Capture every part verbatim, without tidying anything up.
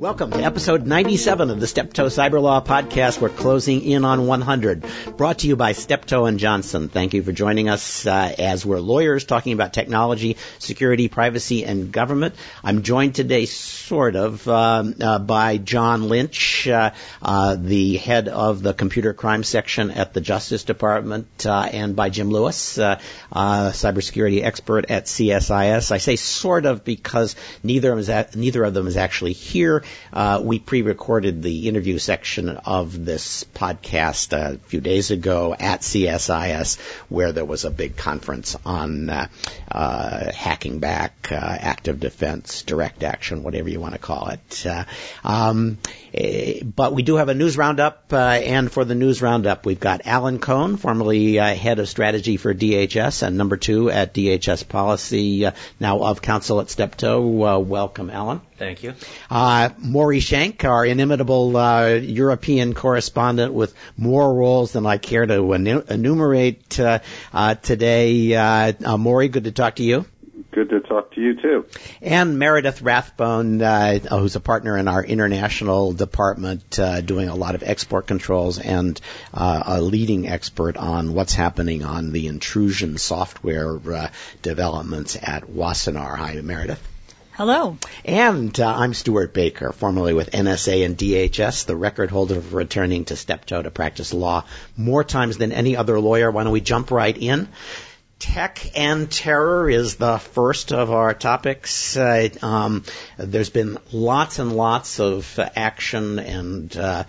Welcome to episode ninety-seven of the Steptoe Cyberlaw Podcast. We're closing in on one hundred, brought to you by Steptoe and Johnson. Thank you for joining us uh, as we're lawyers talking about technology, security, privacy, and government. I'm joined today sort of um, uh, by John Lynch, uh, uh, the head of the Computer Crime Section at the Justice Department, uh, and by Jim Lewis, uh, uh, cybersecurity expert at C S I S. I say sort of because neither of them is, at, neither of them is actually here. Uh, we pre-recorded the interview section of this podcast a few days ago at C S I S, where there was a big conference on uh, uh, hacking back, uh, active defense, direct action, whatever you want to call it. Uh, um, but we do have a news roundup, uh, and for the news roundup, we've got Alan Cohn, formerly uh, head of strategy for D H S and number two at D H S Policy, uh, now of counsel at Steptoe. Uh, welcome, Alan. Thank you. Uh, Maury Shenk, our inimitable uh, European correspondent with more roles than I care to enumerate uh, uh, today. Uh, uh, Maury, good to talk to you. Good to talk to you, too. And Meredith Rathbone, uh, who's a partner in our international department, uh, doing a lot of export controls and uh, a leading expert on what's happening on the intrusion software uh, developments at Wassenaar. Hi, Meredith. Hello. And uh, I'm Stuart Baker, formerly with N S A and D H S, the record holder for returning to Steptoe to practice law more times than any other lawyer. Why don't we jump right in? Tech and terror is the first of our topics. Uh, um, there's been lots and lots of action and uh,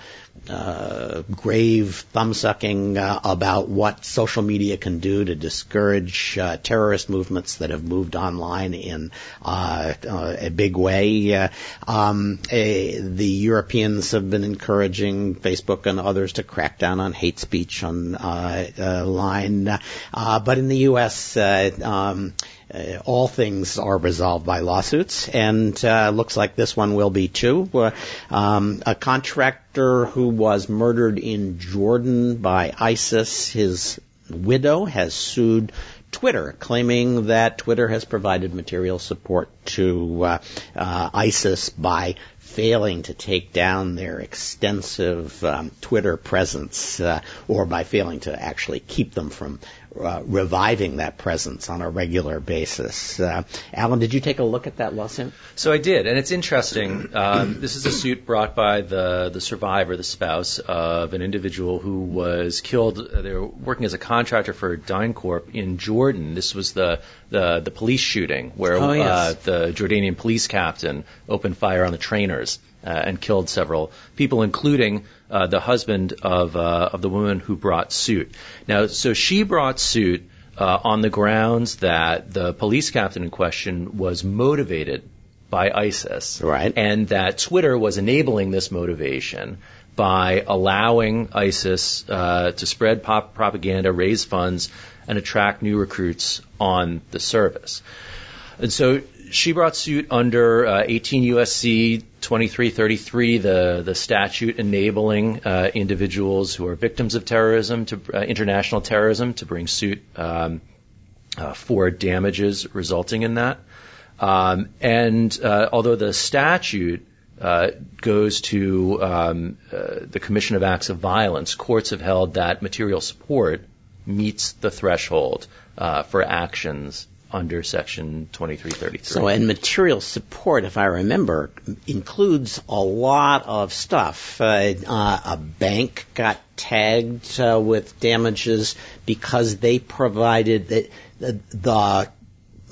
uh, grave thumb-sucking uh, about what social media can do to discourage uh, terrorist movements that have moved online in uh, uh, a big way. Uh, um, a, the Europeans have been encouraging Facebook and others to crack down on hate speech on uh, uh, line, uh, but in the U S Uh, um, uh, all things are resolved by lawsuits, and uh, looks like this one will be too. Uh, um, a contractor who was murdered in Jordan by ISIS, his widow has sued Twitter, claiming that Twitter has provided material support to uh, uh, ISIS by failing to take down their extensive um, Twitter presence, uh, or by failing to actually keep them from Uh, reviving that presence on a regular basis. Uh, Alan, did you take a look at that lawsuit? So I did, and it's interesting. Um, this is a suit brought by the, the survivor, the spouse, of an individual who was killed. They were working as a contractor for DynCorp in Jordan. This was the, the, the police shooting where oh, yes. uh, the Jordanian police captain opened fire on the trainers uh, and killed several people, including Uh, the husband of uh, of the woman who brought suit. Now, so she brought suit uh, on the grounds that the police captain in question was motivated by ISIS, right, and that Twitter was enabling this motivation by allowing ISIS uh, to spread pop- propaganda, raise funds, and attract new recruits on the service. And so she brought suit under uh, eighteen U S C twenty-three thirty-three, the, the statute enabling uh, individuals who are victims of terrorism, to uh, international terrorism, to bring suit um, uh, for damages resulting in that. Um, and uh, although the statute uh, goes to um, uh, the commission of acts of violence, courts have held that material support meets the threshold uh, for actions under Section twenty-three thirty-three. So, and material support, if I remember, includes a lot of stuff. Uh, uh, a bank got tagged uh, with damages because they provided the, the, the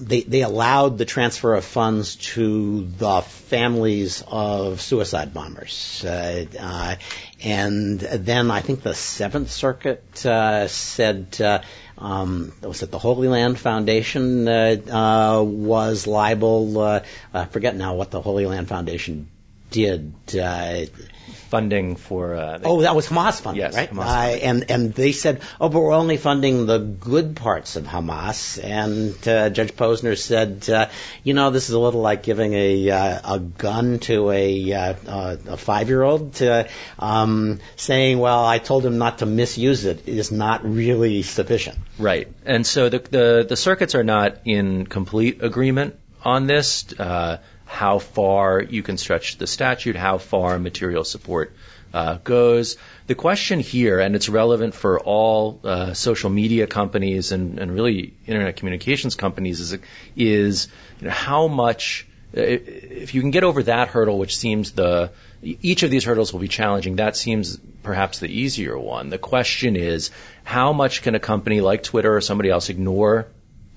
they, they allowed the transfer of funds to the families of suicide bombers. Uh, uh, and then I think the Seventh Circuit uh, said. Uh, Um, was it the Holy Land Foundation uh, uh, was liable? Uh, I forget now what the Holy Land Foundation did. Uh, funding for uh, oh, that was Hamas funding, yes, right? Hamas funding. Uh, and and they said, oh, but we're only funding the good parts of Hamas. And uh, Judge Posner said, uh, you know, this is a little like giving a uh, a gun to a uh, a five-year-old. Uh, um, saying, well, I told him not to misuse it is not really sufficient. Right. And so the the, the circuits are not in complete agreement on this, uh, how far you can stretch the statute, how far material support uh, goes. The question here, and it's relevant for all uh, social media companies and, and really internet communications companies, is, is you know, how much, if you can get over that hurdle, which seems the, each of these hurdles will be challenging, that seems perhaps the easier one. The question is, how much can a company like Twitter or somebody else ignore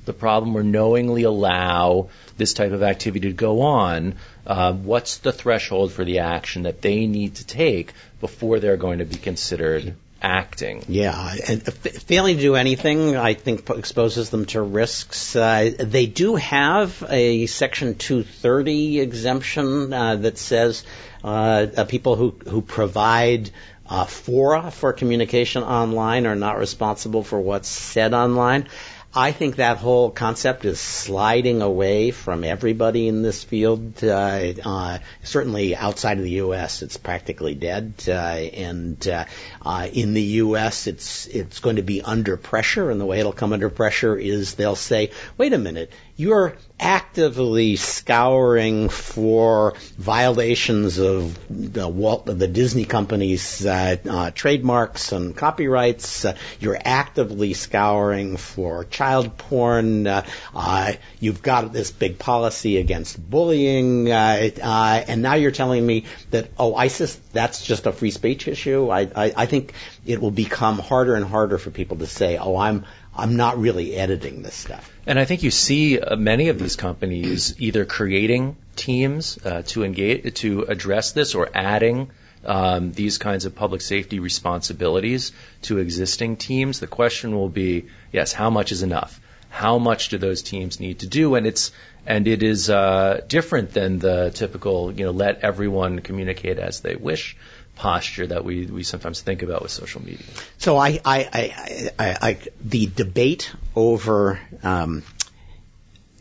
the problem or knowingly allow this type of activity to go on? Uh, what's the threshold for the action that they need to take before they're going to be considered acting? Yeah, and f- failing to do anything, I think, exposes them to risks. Uh, they do have a Section two thirty exemption uh, that says uh, uh, people who, who provide uh, fora for communication online are not responsible for what's said online. I think that whole concept is sliding away from everybody in this field. Uh, uh, certainly outside of the U S, it's practically dead. Uh, and uh, uh, in the U S, it's it's going to be under pressure. And the way it'll come under pressure is they'll say, wait a minute, you're actively scouring for violations of the, Walt, the Disney company's uh, uh, trademarks and copyrights. Uh, you're actively scouring for child porn. Uh, uh, you've got this big policy against bullying. Uh, uh, and now you're telling me that, oh, ISIS, that's just a free speech issue. I, I, I think it will become harder and harder for people to say, oh, I'm I'm not really editing this stuff. And I think you see uh, many of these companies either creating teams uh, to engage, to address this, or adding um, these kinds of public safety responsibilities to existing teams. The question will be, yes, how much is enough? How much do those teams need to do? And it's and it is uh, different than the typical, you know, let everyone communicate as they wish posture that we, we sometimes think about with social media. So I, I, I, I, I the debate over um,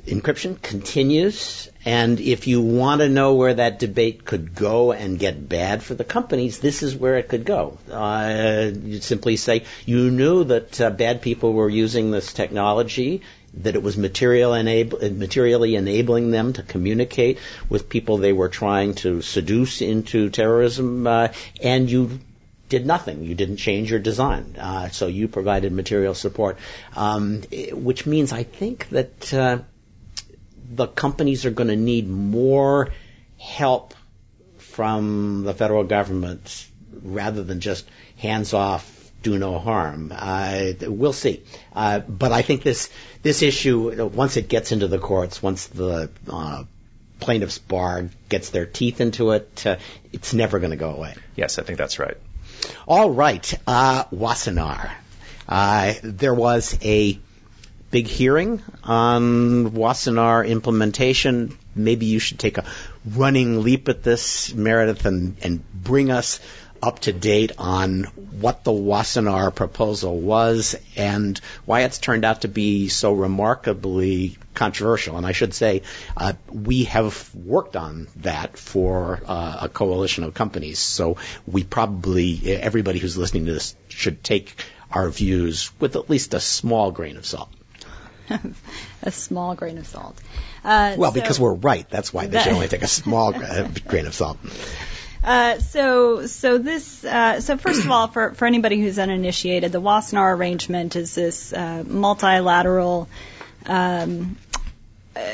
encryption continues, and if you want to know where that debate could go and get bad for the companies, this is where it could go. Uh, you'd simply say, you knew that uh, bad people were using this technology, that it was material enab- materially enabling them to communicate with people they were trying to seduce into terrorism, uh, and you did nothing. You didn't change your design. Uh, so you provided material support, um, which means I think that uh, the companies are going to need more help from the federal government rather than just hands-off, do no harm. Uh, we'll see. Uh, but I think this this issue, once it gets into the courts, once the uh, plaintiff's bar gets their teeth into it, uh, it's never going to go away. Yes, I think that's right. All right. Uh, Wassenaar. Uh, there was a big hearing on Wassenaar implementation. Maybe you should take a running leap at this, Meredith, and, and bring us up to date on what the Wassenaar proposal was and why it's turned out to be so remarkably controversial. And I should say, uh, we have worked on that for uh, a coalition of companies, so we probably, everybody who's listening to this should take our views with at least a small grain of salt. A small grain of salt. Uh, well, so because we're right, that's why they that should only take a small grain of salt. Uh, so, so this, uh, so first of all, for, for anybody who's uninitiated, the Wassenaar Arrangement is this, uh, multilateral, um, uh,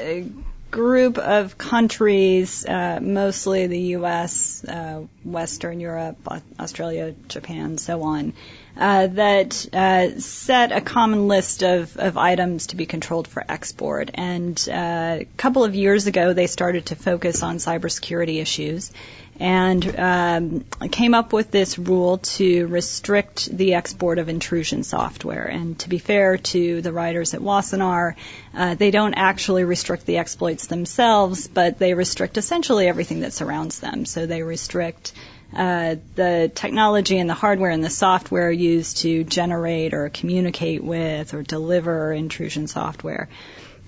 group of countries, uh, mostly the U S, uh, Western Europe, Australia, Japan, so on, uh, that, uh, set a common list of, of items to be controlled for export. And, uh, a couple of years ago, they started to focus on cybersecurity issues, and um, came up with this rule to restrict the export of intrusion software. And to be fair to the writers at Wassenaar, uh, they don't actually restrict the exploits themselves, but they restrict essentially everything that surrounds them. So they restrict uh, the technology and the hardware and the software used to generate or communicate with or deliver intrusion software,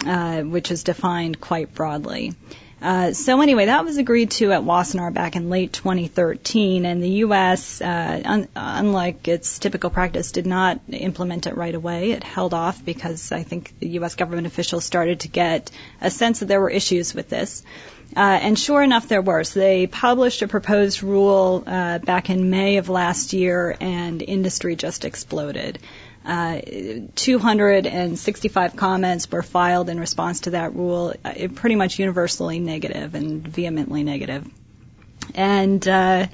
uh, which is defined quite broadly. Uh, so anyway, that was agreed to at Wassenaar back in late twenty thirteen, and the U S, uh, un- unlike its typical practice, did not implement it right away. It held off because I think the U S government officials started to get a sense that there were issues with this. Uh, and sure enough, there were. So they published a proposed rule uh, back in May of last year, and industry just exploded. Uh, two hundred sixty-five comments were filed in response to that rule, uh, pretty much universally negative and vehemently negative. And, uh,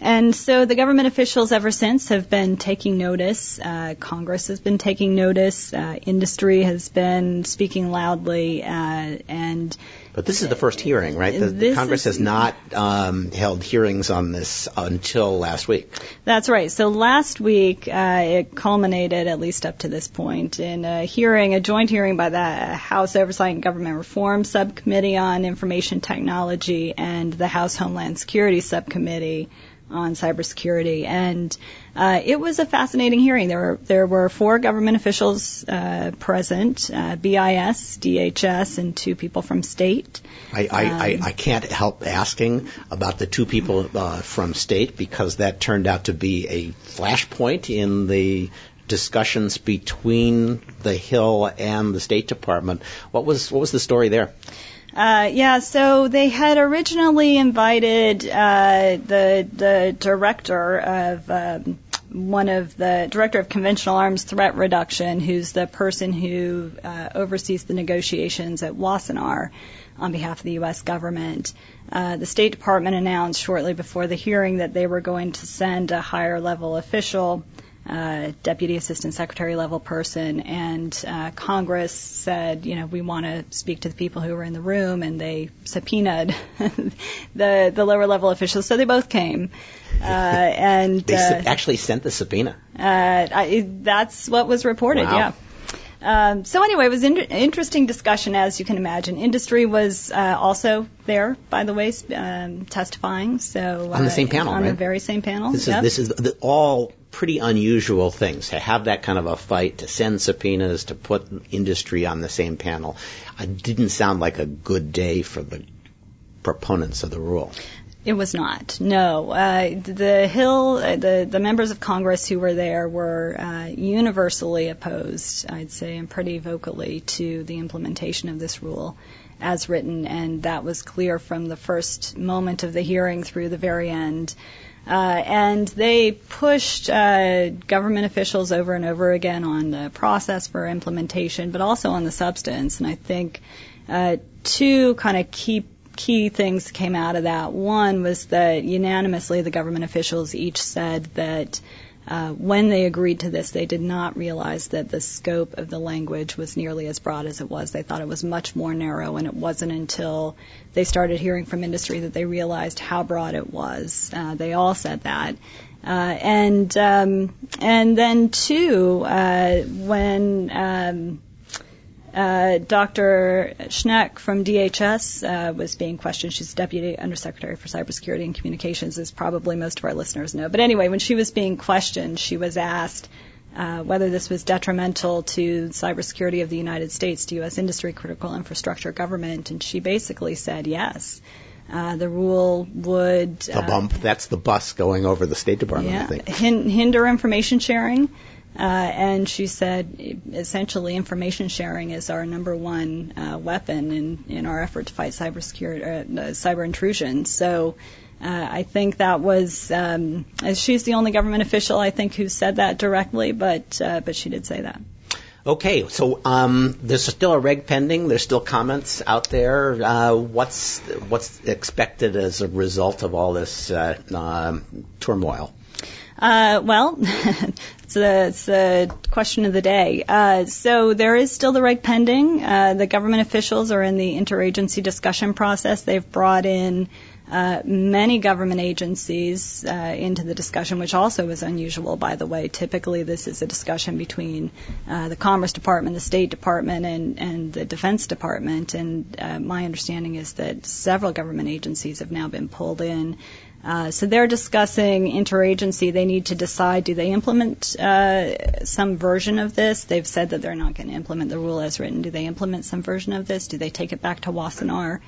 and so the government officials ever since have been taking notice. Uh, Congress has been taking notice. Uh, industry has been speaking loudly, uh, and But this is the first hearing, right? The, the Congress has not um, held hearings on this until last week. That's right. So last week, uh, it culminated, at least up to this point, in a hearing, a joint hearing by the House Oversight and Government Reform Subcommittee on Information Technology and the House Homeland Security Subcommittee on Cybersecurity. And uh, it was a fascinating hearing. There were there were four government officials uh, present, uh, B I S, D H S, and two people from state. I I, um, I I can't help asking about the two people uh, from state, because that turned out to be a flashpoint in the discussions between the Hill and the State Department. What was what was the story there? Uh, yeah, so they had originally invited uh, the the director of um, one of the director of conventional arms threat reduction, who's the person who uh, oversees the negotiations at Wassenaar on behalf of the U S government. Uh, the State Department announced shortly before the hearing that they were going to send a higher level official, uh, deputy assistant secretary level person, and uh, Congress said, you know, we want to speak to the people who were in the room, and they subpoenaed the the lower level officials. So they both came, uh, and they uh, actually sent the subpoena. Uh, I, that's what was reported. Wow. Yeah. Um, so anyway, it was an in- interesting discussion, as you can imagine. Industry was uh, also there, by the way, um, testifying. So uh, on the same panel, on right? the very same panel. This is yep. this is the, all pretty unusual things to have that kind of a fight, to send subpoenas, to put industry on the same panel. It didn't sound like a good day for the proponents of the rule. It was not. No, uh, the Hill, the the members of Congress who were there were uh, universally opposed, I'd say, and pretty vocally to the implementation of this rule as written, and that was clear from the first moment of the hearing through the very end. Uh, and they pushed uh, government officials over and over again on the process for implementation, but also on the substance. And I think uh, two kind of key Key things came out of that. One was that unanimously the government officials each said that uh, when they agreed to this, they did not realize that the scope of the language was nearly as broad as it was. They thought it was much more narrow, and it wasn't until they started hearing from industry that they realized how broad it was. Uh, they all said that. Uh, and um, and then, two, uh, when... Um, Uh, Doctor Schneck from D H S uh, was being questioned. She's Deputy Undersecretary for Cybersecurity and Communications, as probably most of our listeners know. But anyway, when she was being questioned, she was asked uh, whether this was detrimental to cybersecurity of the United States, to U S industry, critical infrastructure, government, and she basically said yes. Uh, the rule would... The bump, uh, that's the bus going over the State Department, yeah, I think. Hin- hinder information sharing. Uh, and she said, essentially, information sharing is our number one uh, weapon in, in our effort to fight cybersecurity, uh, cyber intrusion. So uh, I think that was, um, she's the only government official, I think, who said that directly, but uh, but she did say that. Okay, so um, there's still a reg pending. There's still comments out there. Uh, what's what's expected as a result of all this uh, um, turmoil? Uh, well, it's, a, it's a question of the day. Uh, so there is still the reg pending. Uh, the government officials are in the interagency discussion process. They've brought in uh, many government agencies uh, into the discussion, which also is unusual, by the way. Typically, this is a discussion between uh, the Commerce Department, the State Department, and, and the Defense Department. And uh, my understanding is that several government agencies have now been pulled in. Uh, so they're discussing interagency. They need to decide, do they implement uh, some version of this? They've said that they're not going to implement the rule as written. Do they implement some version of this? Do they take it back to Wassenaar?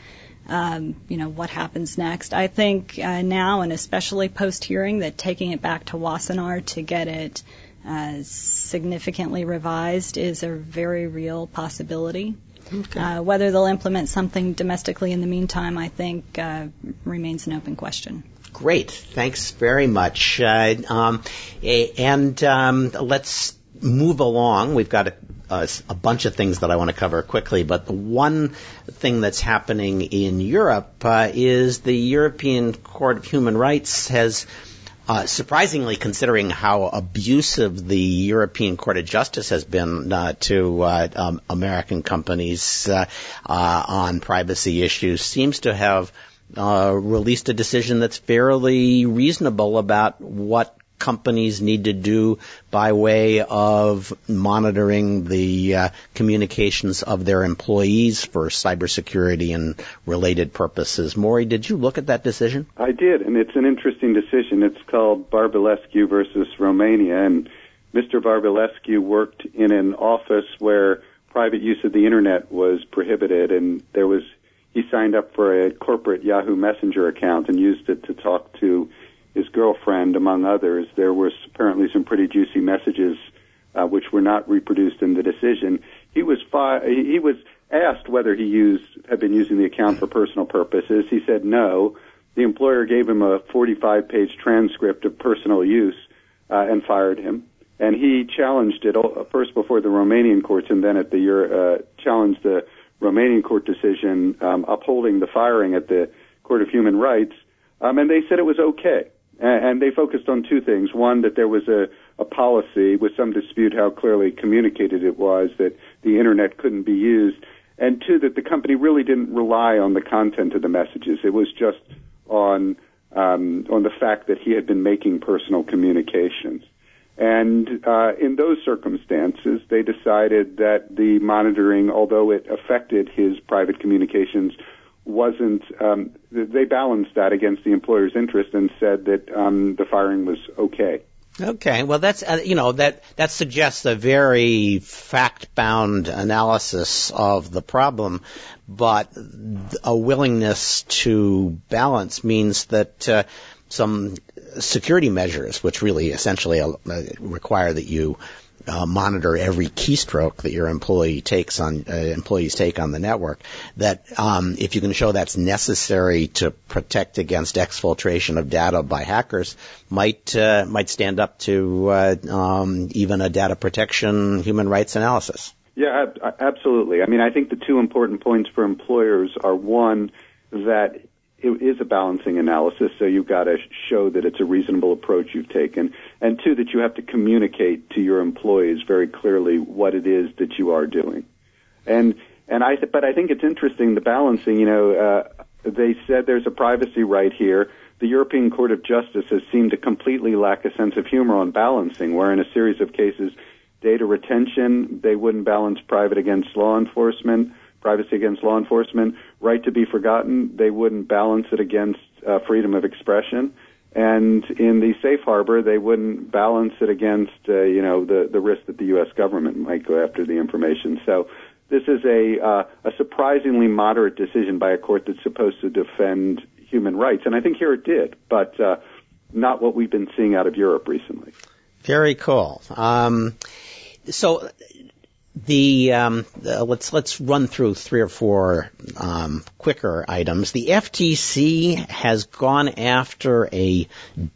um, you know, what happens next. I think uh, now, and especially post-hearing, that taking it back to Wassenaar to get it uh, significantly revised is a very real possibility. Okay. Uh, whether they'll implement something domestically in the meantime, I think, uh, remains an open question. Great. Thanks very much. Uh, um, and um, let's move along. We've got a, a, a bunch of things that I want to cover quickly, but the one thing that's happening in Europe uh, is the European Court of Human Rights has Uh, surprisingly, considering how abusive the European Court of Justice has been uh, to uh, um, American companies uh, uh, on privacy issues, seems to have uh, released a decision that's fairly reasonable about what companies need to do by way of monitoring the uh, communications of their employees for cybersecurity and related purposes. Maury, did you look at that decision? I did, and it's an interesting decision. It's called Barbalescu versus Romania, and Mister Barbalescu worked in an office where private use of the internet was prohibited, and there was he signed up for a corporate Yahoo Messenger account and used it to talk to his girlfriend, among others. There was apparently some pretty juicy messages, uh, which were not reproduced in the decision. He was fi- he was asked whether he used had been using the account for personal purposes. He said no. The employer gave him a forty-five page transcript of personal use uh, and fired him. And he challenged it all, first before the Romanian courts, and then at the Euro- uh, challenged the Romanian court decision um, upholding the firing at the Court of Human Rights. Um, and they said it was okay. And they focused on two things. One, that there was a, a policy with some dispute how clearly communicated it was that the internet couldn't be used. And two, that the company really didn't rely on the content of the messages. It was just on, um, on the fact that he had been making personal communications. And, uh, in those circumstances, they decided that the monitoring, although it affected his private communications, wasn't, um, they balanced that against the employer's interest and said that um, the firing was okay. Okay, well, that's uh, you know that that suggests a very fact-bound analysis of the problem, but a willingness to balance means that uh, some security measures, which really essentially require that you Uh, monitor every keystroke that your employee takes on uh, employees take on the network. That um, if you can show that's necessary to protect against exfiltration of data by hackers, might uh, might stand up to uh, um, even a data protection human rights analysis. Yeah, ab- absolutely. I mean, I think the two important points for employers are one that it is a balancing analysis, so you've got to show that it's a reasonable approach you've taken, and two, that you have to communicate to your employees very clearly what it is that you are doing. And and I, th- but I think it's interesting, the balancing, you know, uh, they said there's a privacy right here. The European Court of Justice has seemed to completely lack a sense of humor on balancing, where in a series of cases, data retention, they wouldn't balance private against law enforcement, privacy against law enforcement, right to be forgotten, they wouldn't balance it against uh, freedom of expression, and in the safe harbor, they wouldn't balance it against, uh, you know, the, the risk that the U S government might go after the information. So this is a, uh, a surprisingly moderate decision by a court that's supposed to defend human rights, and I think here it did, but uh, not what we've been seeing out of Europe recently. Very cool. Um, so... The um, uh, let's let's run through three or four um, quicker items. The F T C has gone after a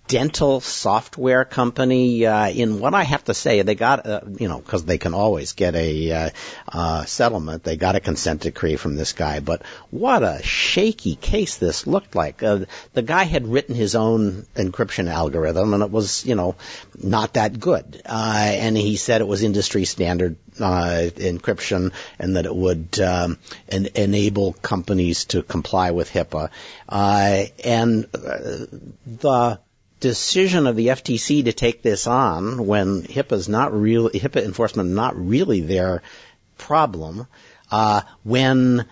dental software company. Uh, in what I have to say, they got uh, you know because they can always get a uh, uh, settlement. They got a consent decree from this guy, but what a shaky case this looked like. Uh, the guy had written his own encryption algorithm, and it was you know not that good. Uh, and he said it was industry standard Uh, encryption, and that it would um, en- enable companies to comply with HIPAA. Uh, and uh, the decision of the F T C to take this on when HIPAA's not real, HIPAA enforcement not really their problem, uh, when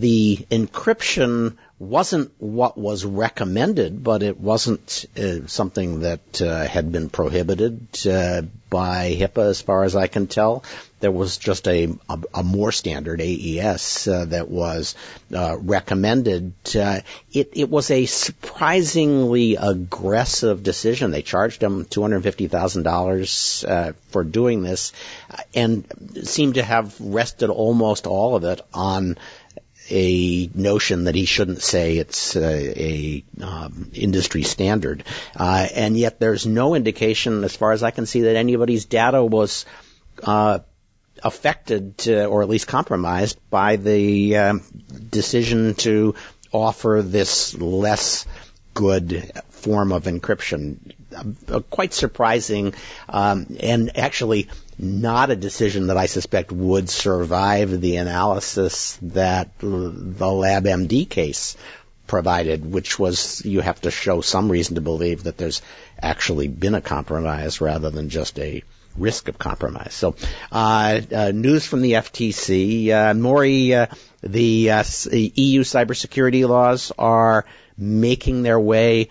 the encryption wasn't what was recommended, but it wasn't uh, something that uh, had been prohibited uh, by HIPAA, as far as I can tell. There was just a, a, a more standard, A E S, uh, that was uh, recommended. Uh, it, it was a surprisingly aggressive decision. They charged him two hundred fifty thousand dollars uh, for doing this, and seemed to have rested almost all of it on a notion that he shouldn't say it's a, a um, industry standard. Uh, and yet there's no indication, as far as I can see, that anybody's data was uh, affected uh, or at least compromised by the um, decision to offer this less good form of encryption. Uh, quite surprising, um, and actually not a decision that I suspect would survive the analysis that the LabMD case provided, which was you have to show some reason to believe that there's actually been a compromise rather than just a risk of compromise. So uh, uh news from the F T C. Uh, Maury, uh, the uh, E U cybersecurity laws are making their way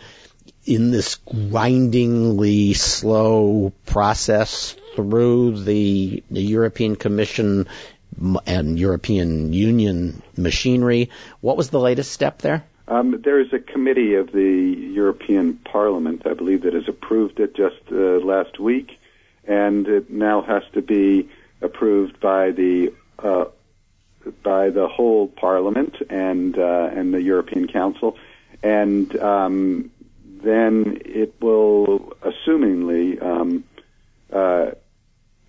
in this grindingly slow process through the, the European Commission and European Union machinery. What was the latest step there? Um, there is a committee of the European Parliament, I believe, that has approved it just uh, last week, and it now has to be approved by the uh, by the whole Parliament and uh, and the European Council, and um, then it will, assumingly. Um, Uh,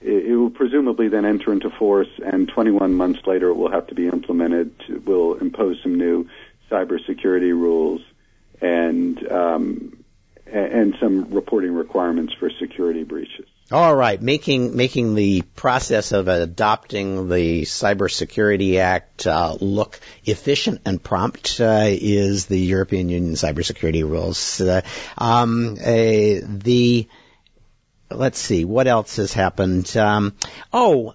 it, it will presumably then enter into force, and twenty-one months later it will have to be implemented. It will impose some new cybersecurity rules and um, and some reporting requirements for security breaches. All right, making making the process of adopting the Cybersecurity Act uh, look efficient and prompt uh, is the European Union cybersecurity rules. Uh, um, uh, the Let's see, what else has happened? Um, oh,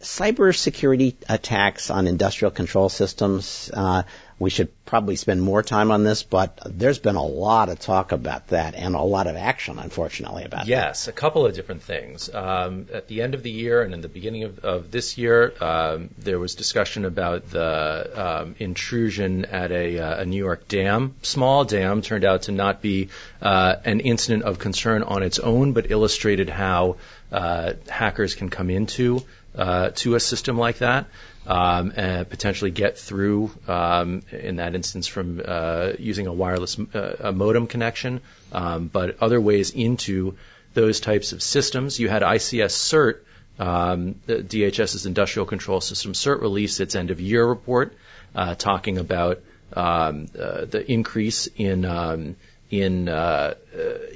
cybersecurity attacks on industrial control systems. Uh, we should probably spend more time on this, but there's been a lot of talk about that and a lot of action, unfortunately, about yes, that. Yes, a couple of different things. Um, at the end of the year and in the beginning of, of this year, um, there was discussion about the um, intrusion at a, uh, a New York dam. Small dam turned out to not be uh, an incident of concern on its own, but illustrated how uh, hackers can come into uh, to a system like that. Um, and potentially get through, um, in that instance, from uh, using a wireless uh, a modem connection, um, but other ways into those types of systems. You had I C S CERT, um, DHS's Industrial Control System CERT, release its end-of-year report uh, talking about um, uh, the increase in um, in uh,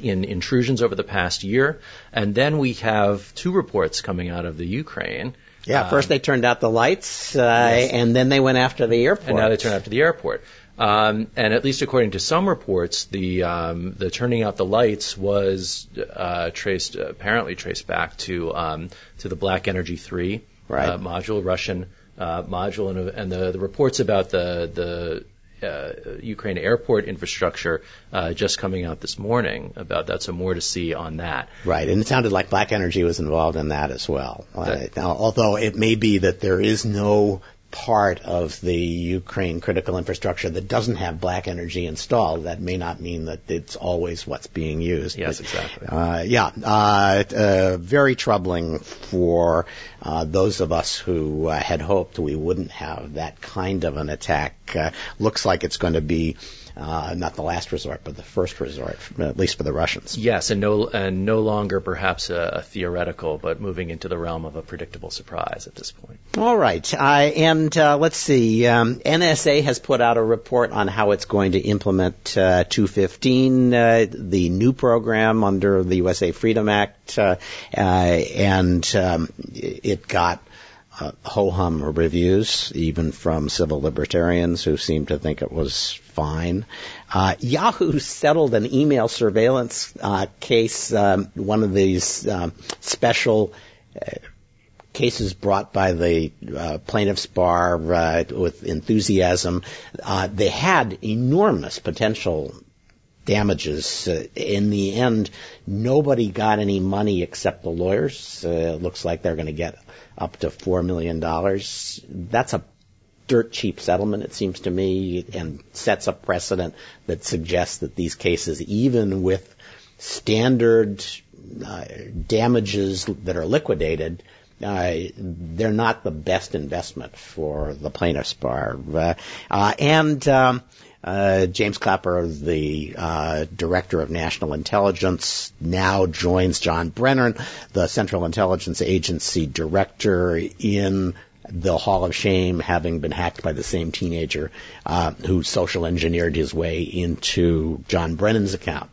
in intrusions over the past year. And then we have two reports coming out of the Ukraine. Yeah, first they turned out the lights, uh, yes. and then they went after the airport. And now they turn after the airport. Um, and at least according to some reports, the um, the turning out the lights was uh, traced, apparently traced back to um, to the Black Energy three right. uh, module, Russian uh, module, and, and the, the reports about the the uh, Ukraine airport infrastructure uh, just coming out this morning about that. So more to see on that. Right, and it sounded like Black Energy was involved in that as well. Uh, now, although it may be that there is no part of the Ukraine critical infrastructure that doesn't have black energy installed, that may not mean that it's always what's being used. Yes, but, exactly. Uh, yeah, uh, uh, very troubling for uh, those of us who uh, had hoped we wouldn't have that kind of an attack. Uh, looks like it's going to be Uh, not the last resort, but the first resort, at least for the Russians. Yes, and no, and no longer perhaps a, a theoretical, but moving into the realm of a predictable surprise at this point. All right, uh, and uh, let's see. Um, N S A has put out a report on how it's going to implement uh, two fifteen, uh, the new program under the U S A Freedom Act, uh, uh, and um, it got Uh, ho-hum reviews, even from civil libertarians who seem to think it was fine. Uh, Yahoo settled an email surveillance uh, case, um, one of these um, special uh, cases brought by the uh, plaintiffs' bar uh, with enthusiasm. Uh, they had enormous potential damages. Uh, in the end, nobody got any money except the lawyers. Uh, it looks like they're going to get up to four million dollars. That's a dirt cheap settlement, it seems to me, and sets a precedent that suggests that these cases, even with standard uh, damages that are liquidated, uh, they're not the best investment for the plaintiff's bar. Uh, uh, and um, uh, James Clapper, the uh, Director of National Intelligence, now joins John Brennan, the Central Intelligence Agency Director, in the Hall of Shame, having been hacked by the same teenager uh, who social engineered his way into John Brennan's account.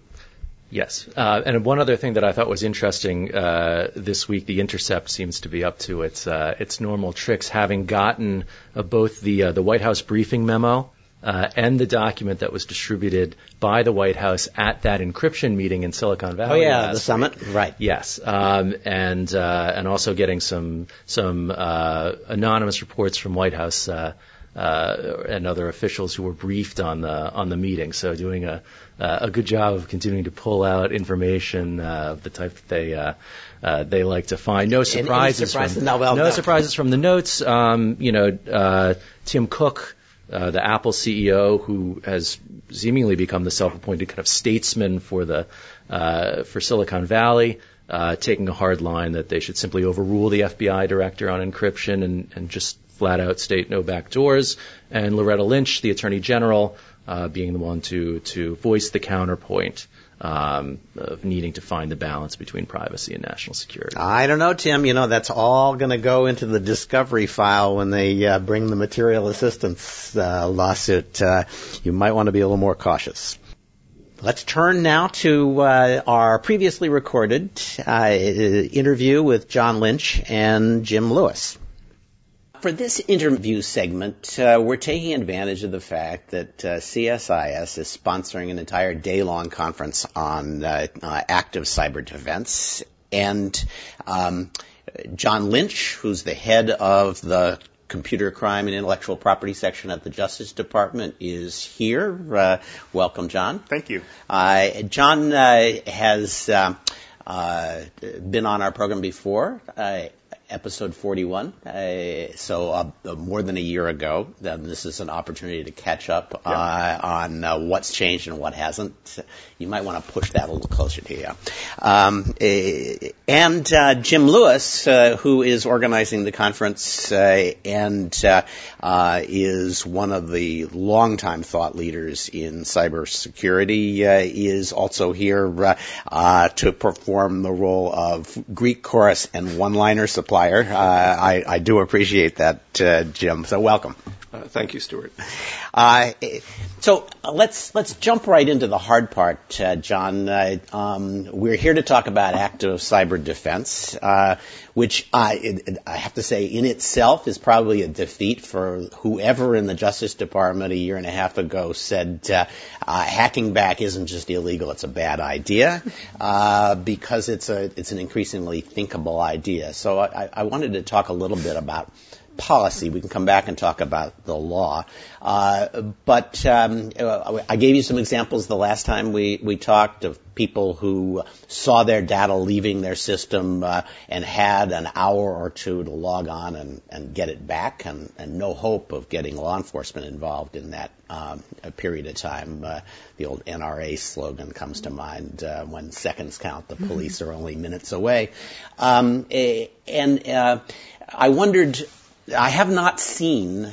Yes. Uh, and one other thing that I thought was interesting uh, this week, The Intercept seems to be up to its uh, its normal tricks, having gotten uh, both the uh, the White House briefing memo uh, and the document that was distributed by the White House at that encryption meeting in Silicon Valley. Oh, yeah, the summit. Right. Yes. Um, and uh, and also getting some some uh, anonymous reports from White House uh Uh, and other officials who were briefed on the on the meeting, so doing a uh, a good job of continuing to pull out information uh, of the type that they uh, uh, they like to find. No surprises, surprises from, no, well, no, no surprises from the notes. Um, you know, uh, Tim Cook, uh, the Apple C E O, who has seemingly become the self-appointed kind of statesman for the uh, for Silicon Valley, uh, taking a hard line that they should simply overrule the F B I director on encryption and and just flat out state no back doors, and Loretta Lynch, the Attorney General, uh, being the one to to voice the counterpoint um, of needing to find the balance between privacy and national security. I don't know, Tim. You know, that's all going to go into the discovery file when they uh, bring the material assistance uh, lawsuit. Uh, you might want to be a little more cautious. Let's turn now to uh, our previously recorded uh, interview with John Lynch and Jim Lewis. For this interview segment, uh, we're taking advantage of the fact that uh, C S I S is sponsoring an entire day-long conference on uh, uh, active cyber defense. And um, John Lynch, who's the head of the Computer Crime and Intellectual Property Section at the Justice Department, is here. Uh, welcome, John. Thank you. Uh, John uh, has uh, uh, been on our program before, uh, Episode forty-one, uh, so uh, more than a year ago. Uh, this is an opportunity to catch up uh, yeah. on uh, what's changed and what hasn't. You might want to push that a little closer to you. Um, uh, and uh, Jim Lewis, uh, who is organizing the conference uh, and uh, uh, is one of the longtime thought leaders in cybersecurity, uh, is also here uh, uh, to perform the role of Greek chorus and one-liner supply. Uh, I, I do appreciate that, uh, Jim. So welcome. Uh, thank you, Stuart. Uh, so let's let's jump right into the hard part, uh, John. Uh, um, we're here to talk about active cyber defense, uh, which I, it, I have to say in itself is probably a defeat for whoever in the Justice Department a year and a half ago said uh, uh, hacking back isn't just illegal, it's a bad idea, uh, because it's a it's an increasingly thinkable idea. So I, I wanted to talk a little bit about policy. We can come back and talk about the law. Uh, but um, I gave you some examples the last time we, we talked of people who saw their data leaving their system uh, and had an hour or two to log on and, and get it back, and, and no hope of getting law enforcement involved in that um, period of time. Uh, the old N R A slogan comes to mind, uh, when seconds count, the police are only minutes away. Um, and uh, I wondered, I have not seen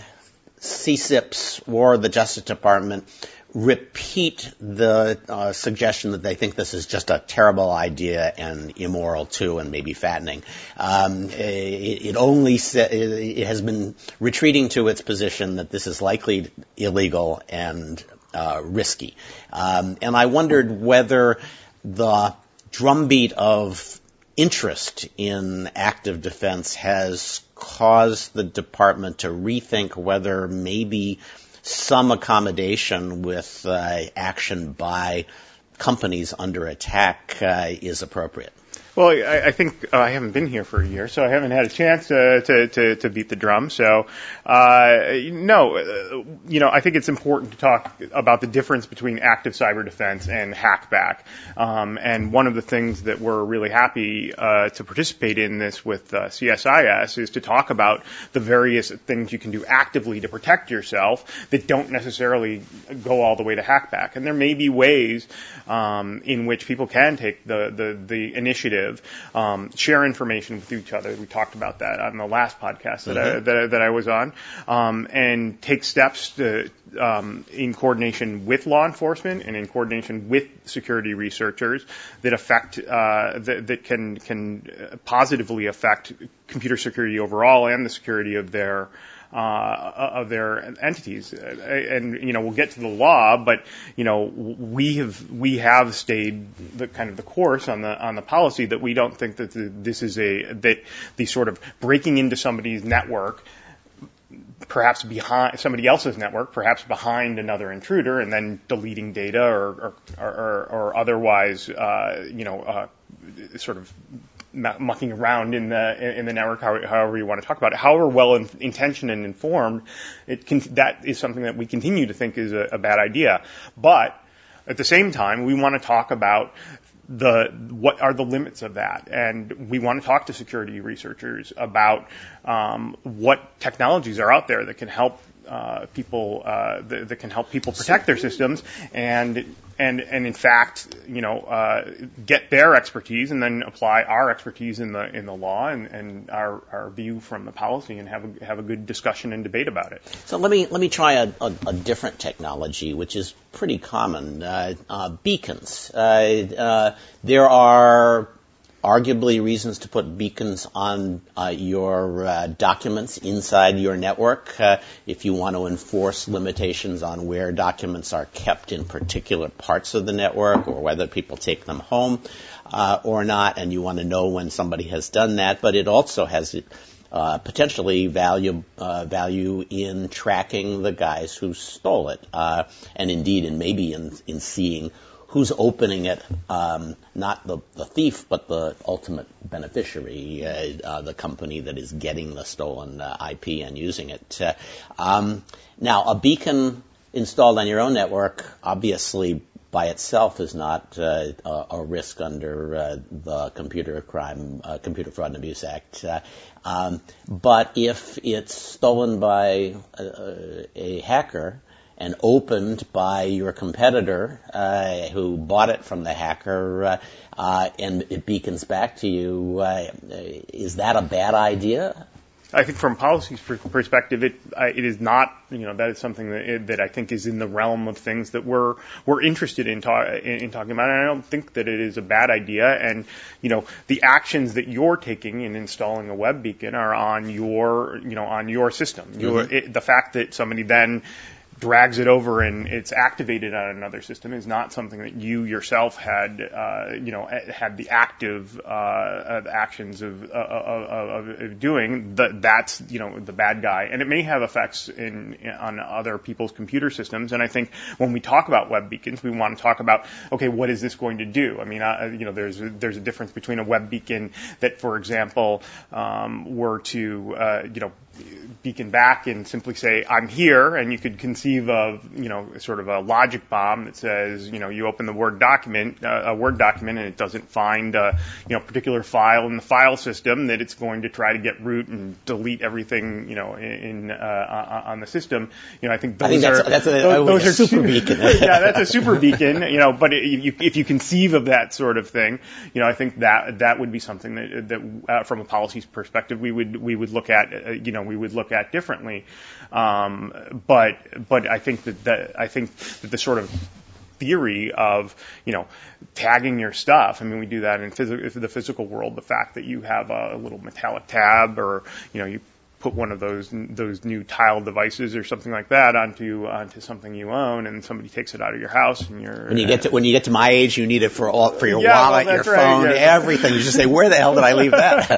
C S I S or the Justice Department repeat the uh, suggestion that they think this is just a terrible idea and immoral too, and maybe fattening. Um, it, it only sa- it has been retreating to its position that this is likely illegal and uh, risky. Um, and I wondered whether the drumbeat of interest in active defense has caused the department to rethink whether maybe some accommodation with uh, action by companies under attack uh, is appropriate. Well, I, I think uh, I haven't been here for a year, so I haven't had a chance to to, to, to beat the drum. So, uh, no, uh, you know, I think it's important to talk about the difference between active cyber defense and hackback. Um, and one of the things that we're really happy uh, to participate in this with uh, C S I S is to talk about the various things you can do actively to protect yourself that don't necessarily go all the way to hackback. And there may be ways um, in which people can take the the, the initiative. Um, share information with each other. We talked about that on the last podcast that, mm-hmm. I, that, that I was on, um, and take steps to, um, in coordination with law enforcement and in coordination with security researchers that affect uh, that, that can can positively affect computer security overall and the security of their. Uh, of their entities. And, you know, we'll get to the law, but, you know, we have, we have stayed the kind of the course on the, on the policy that we don't think that the, this is a, that the sort of breaking into somebody's network, perhaps behind somebody else's network, perhaps behind another intruder and then deleting data or, or, or, or otherwise, uh, you know, uh, sort of, mucking around in the in the network, however you want to talk about it, however well in, intentioned and informed, it can, that is something that we continue to think is a, a bad idea. But at the same time, we want to talk about the what are the limits of that, and we want to talk to security researchers about um, what technologies are out there that can help uh, people uh, that, that can help people protect their systems and. And, and in fact, you know, uh, get their expertise and then apply our expertise in the, in the law and, and our, our view from the policy and have a, have a good discussion and debate about it. So let me, let me try a, a, a different technology, which is pretty common, uh, uh, beacons. Uh, uh, there are arguably reasons to put beacons on uh, your uh, documents inside your network uh, if you want to enforce limitations on where documents are kept in particular parts of the network or whether people take them home uh, or not, and you want to know when somebody has done that. But it also has uh, potentially value, uh, value in tracking the guys who stole it uh, and indeed and maybe in, in seeing who's opening it, um, not the, the thief, but the ultimate beneficiary, uh, uh, the company that is getting the stolen uh, I P and using it. Uh, um, now, a beacon installed on your own network, obviously, by itself is not uh, a risk under uh, the Computer Crime, uh, Computer Fraud and Abuse Act. Uh, um, but if it's stolen by uh, a hacker, and opened by your competitor uh, who bought it from the hacker, uh, uh, and it beacons back to you. Uh, is that a bad idea? I think from a policy perspective, it uh, it is not. You know, that is something that it, that I think is in the realm of things that we're we're interested in, ta- in, in talking about. And I don't think that it is a bad idea. And you know, the actions that you're taking in installing a web beacon are on your you know on your system. Mm-hmm. Your, it, the fact that somebody then drags it over and it's activated on another system is not something that you yourself had, uh, you know, had the active uh, actions of, uh, of, of doing. That that's you know the bad guy, and it may have effects in on other people's computer systems. And I think when we talk about web beacons, we want to talk about okay, what is this going to do? I mean, I, you know, there's there's a difference between a web beacon that, for example, um, were to uh, you know. beacon back and simply say, I'm here, and you could conceive of, you know, sort of a logic bomb that says, you know, you open the Word document, uh, a Word document, and it doesn't find a, you know, particular file in the file system, that it's going to try to get root and delete everything, you know, in, uh, on the system. You know, I think those I think that's, are, that's a, those, those a are super beacon. Yeah, that's a super beacon, you know, but it, you, if you conceive of that sort of thing, you know, I think that, that would be something that, that, uh, from a policy perspective, we would, we would look at, uh, you know, we would look at differently, um, but but I think that, that I think that the sort of theory of you know tagging your stuff. I mean, we do that in phys- the physical world. The fact that you have a, a little metallic tab, or you know you. put one of those those new tile devices or something like that onto onto something you own, and somebody takes it out of your house, and you're when you get to when you get to my age, you need it for all for your yeah, wallet, well, your right, phone, yeah. everything. You just say, "Where the hell did I leave that?"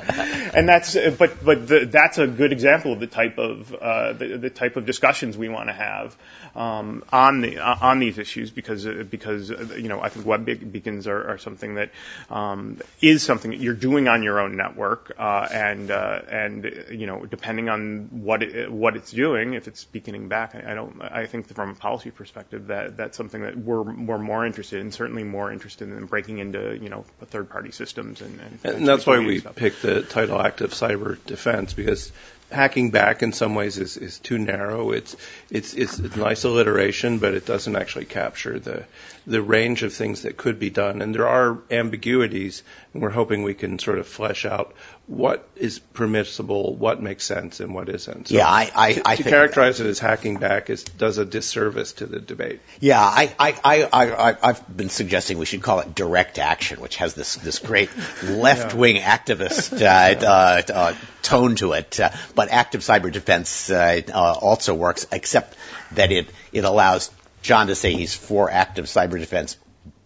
And that's but but the, that's a good example of the type of uh, the, the type of discussions we want to have um, on the uh, on these issues because uh, because uh, you know I think web beacons are, are something that um, is something that you're doing on your own network uh, and uh, and you know depending Depending on what it, what it's doing, if it's beaconing back, I don't. I think from a policy perspective, that that's something that we're we're more interested in. Certainly more interested in breaking into you know third party systems and. And, and that's why we stuff. picked the title Act of Cyber Defense, because hacking back in some ways is, is too narrow. It's it's it's a nice alliteration, but it doesn't actually capture the the range of things that could be done. And there are ambiguities, and we're hoping we can sort of flesh out what is permissible, what makes sense, and what isn't. So yeah, I I, to, I to think characterize that. it as hacking back is does a disservice to the debate. Yeah, I I I, I I've been suggesting we should call it direct action, which has this this great left wing yeah. activist uh, yeah. uh, uh, tone to it. Uh, But active cyber defense uh, uh, also works, except that it, it allows John to say he's for active cyber defense,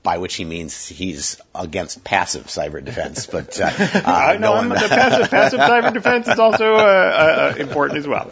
by which he means he's against passive cyber defense. But uh, I know no one... the passive, passive cyber defense is also uh, uh, important as well.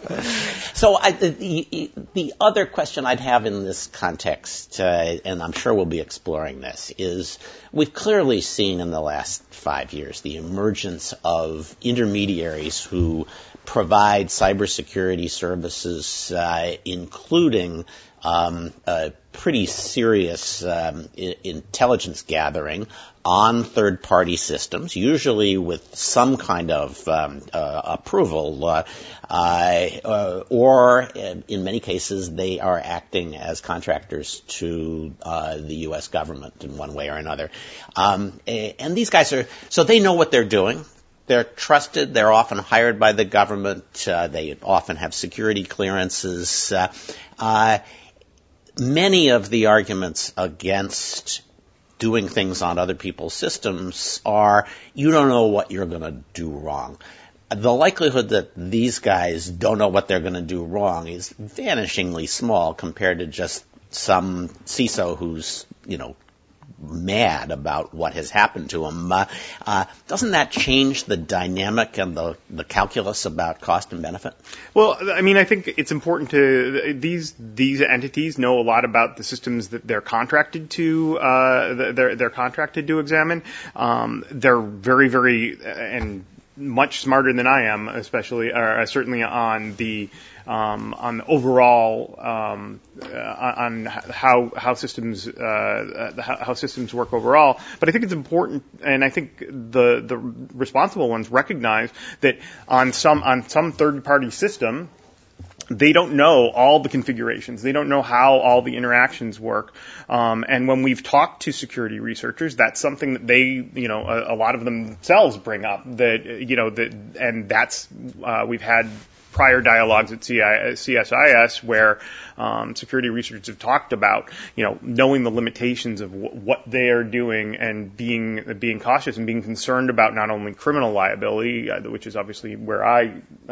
So I, the, the other question I'd have in this context, uh, and I'm sure we'll be exploring this, is we've clearly seen in the last five years the emergence of intermediaries who provide cybersecurity services, uh, including um, uh, pretty serious um, I- intelligence gathering on third-party systems, usually with some kind of um, uh, approval, uh, uh, or in many cases they are acting as contractors to uh, the U S government in one way or another. Um, and these guys are so they know what they're doing. They're trusted. They're often hired by the government. Uh, they often have security clearances. Uh, uh, many of the arguments against doing things on other people's systems are you don't know what you're going to do wrong. The likelihood that these guys don't know what they're going to do wrong is vanishingly small compared to just some C I S O who's, you know, mad about what has happened to him. Uh, uh, doesn't that change the dynamic and the, the calculus about cost and benefit? Well, I mean, I think it's important to these these entities know a lot about the systems that they're contracted to. Uh, they're they're contracted to examine. Um, they're very very and much smarter than I am, especially or certainly on the. Um, on overall, um, uh, on how how systems uh, how, how systems work overall, but I think it's important, and I think the the responsible ones recognize that on some on some third party system, they don't know all the configurations. They don't know how all the interactions work. Um, and when we've talked to security researchers, that's something that they, you know, a, a lot of themselves bring up. That you know that, and that's uh, we've had. prior dialogues at C S I S where um, security researchers have talked about, you know, knowing the limitations of w- what they are doing and being being cautious and being concerned about not only criminal liability, which is obviously where I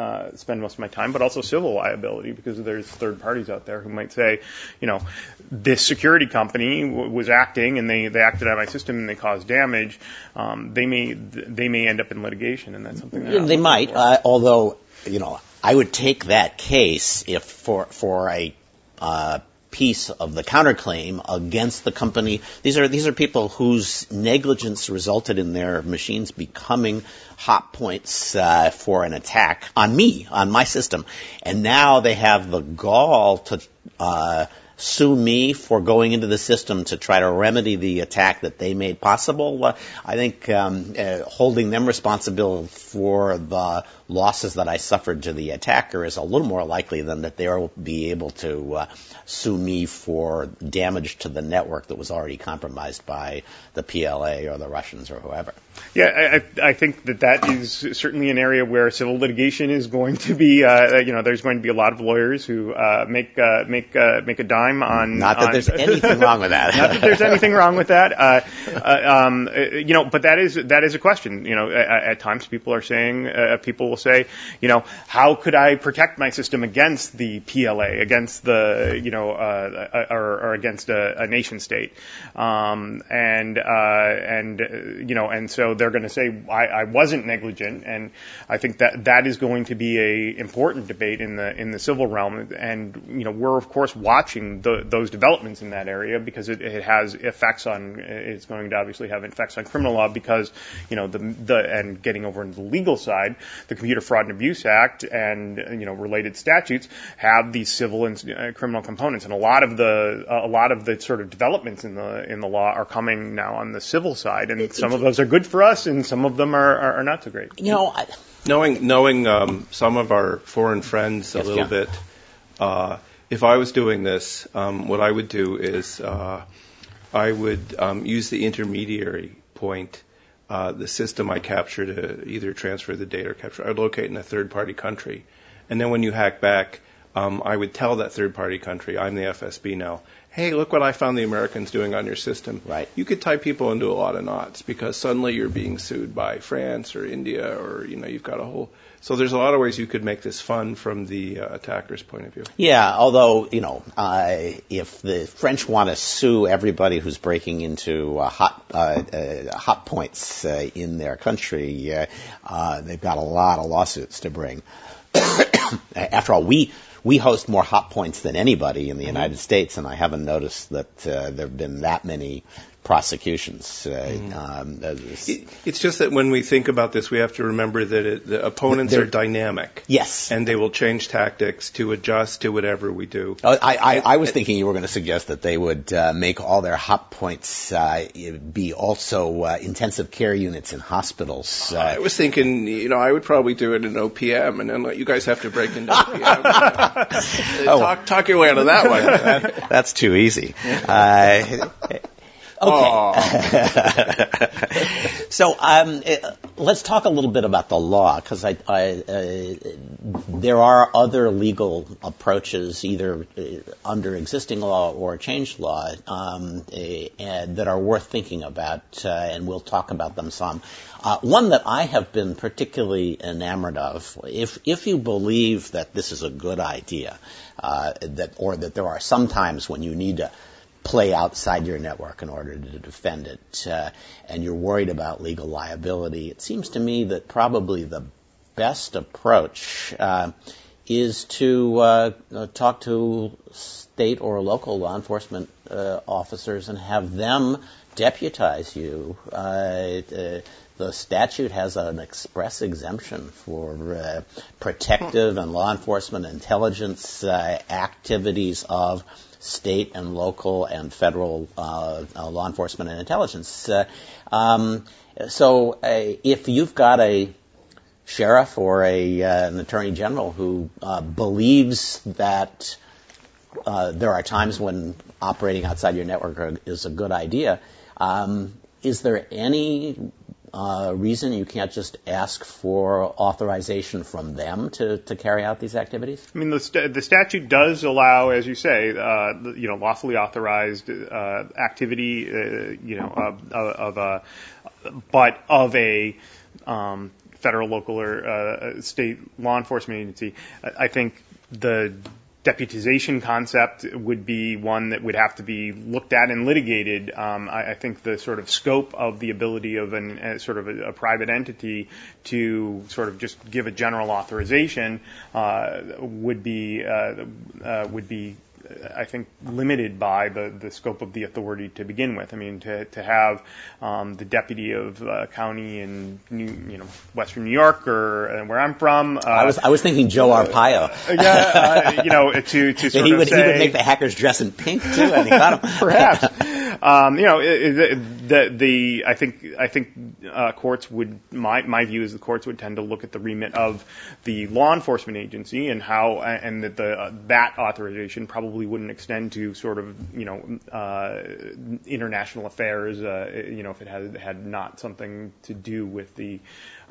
uh, spend most of my time, but also civil liability because there's third parties out there who might say, you know, this security company w- was acting and they, they acted on my system and they caused damage. Um, they may they may end up in litigation, and that's something that they might, uh, although, you know, I would take that case if for for a uh, piece of the counterclaim against the company. These are these are people whose negligence resulted in their machines becoming hot points uh, for an attack on me, on my system, and now they have the gall to uh, sue me for going into the system to try to remedy the attack that they made possible. Uh, I think um, uh, holding them responsible for the losses that I suffered to the attacker is a little more likely than that they will be able to uh, sue me for damage to the network that was already compromised by the P L A or the Russians or whoever. Yeah, I, I think that that is certainly an area where civil litigation is going to be, uh, you know, there's going to be a lot of lawyers who uh, make uh, make uh, make a dime time on... Not that on, there's anything wrong with that. Not that there's anything wrong with that. Uh, uh, um, you know, but that is that is a question. You know, at, at times people are saying, uh, people will say, you know, how could I protect my system against the P L A, against the, you know, uh, or, or against a, a nation state? Um, and, uh, and you know, and so they're going to say, I, I wasn't negligent. And I think that that is going to be a important debate in the in the civil realm. And, you know, we're, of course, watching the, those developments in that area because it, it has effects on, it's going to obviously have effects on criminal law because, you know, the, the and getting over into the legal side, the Computer Fraud and Abuse Act and, you know, related statutes have these civil and uh, criminal components. And a lot of the, uh, a lot of the sort of developments in the, in the law are coming now on the civil side. And it, some it, of those are good for us and some of them are, are, are not so great. You know, I, Knowing knowing um, some of our foreign friends a yes, little yeah. bit, uh, if I was doing this, um, what I would do is uh, I would um, use the intermediary point, uh, the system I capture to either transfer the data or capture. I would locate in a third-party country. And then when you hack back, um, I would tell that third-party country, I'm the F S B now, hey, look what I found the Americans doing on your system. Right. You could tie people into a lot of knots because suddenly you're being sued by France or India or, you know, you've got a whole... So there's a lot of ways you could make this fun from the uh, attacker's point of view. Yeah, although, you know, uh, if the French want to sue everybody who's breaking into uh, hot uh, uh, hot points uh, in their country, uh, uh, they've got a lot of lawsuits to bring. After all, we... We host more hot points than anybody in the mm-hmm. United States, and I haven't noticed that uh, there have been that many prosecutions. Uh, mm-hmm. um, it's, it, it's just that when we think about this, we have to remember that it, the opponents are dynamic. Yes. And they will change tactics to adjust to whatever we do. I, I, I was thinking you were going to suggest that they would uh, make all their hot points uh, be also uh, intensive care units in hospitals. Uh, I was thinking, you know, I would probably do it in O P M, and then let you guys have to break into O P M. Oh. Talk, talk your way out of that one. That, that's too easy. Uh, okay. Oh. So um, let's talk a little bit about the law, because I, I, uh, there are other legal approaches, either under existing law or changed law, um, and, that are worth thinking about, uh, and we'll talk about them some. Uh, one that I have been particularly enamored of, if if you believe that this is a good idea, uh, that or that there are some times when you need to play outside your network in order to defend it, uh, and you're worried about legal liability, it seems to me that probably the best approach uh, is to uh, talk to state or local law enforcement uh, officers and have them deputize you. Uh, uh, The statute has an express exemption for uh, protective and law enforcement intelligence uh, activities of state and local and federal uh, uh, law enforcement and intelligence. Uh, um, so uh, if you've got a sheriff or a, uh, an attorney general who uh, believes that uh, there are times when operating outside your network is a good idea, um, is there any... Uh, reason you can't just ask for authorization from them to, to carry out these activities? I mean, the, st- the statute does allow, as you say, uh, you know, lawfully authorized uh, activity, uh, you know, of, of a, but of a um, federal, local, or uh, state law enforcement agency. I think the deputization concept would be one that would have to be looked at and litigated. Um, I, I think the sort of scope of the ability of an uh, sort of a, a private entity to sort of just give a general authorization uh, would be uh, uh, would be. I think limited by the, the scope of the authority to begin with. I mean, to to have um, the deputy of uh, county in New, you know, Western New York or uh, where I'm from. Uh, I was I was thinking Joe Arpaio. Uh, yeah, uh, you know, to to sort he of would, say, he would make the hackers dress in pink too, and he got them. Perhaps. Um, you know, the, the, the I think I think uh, courts would my my view is the courts would tend to look at the remit of the law enforcement agency and how and that the uh, that authorization probably wouldn't extend to sort of you know uh, international affairs uh, you know if it had had not something to do with the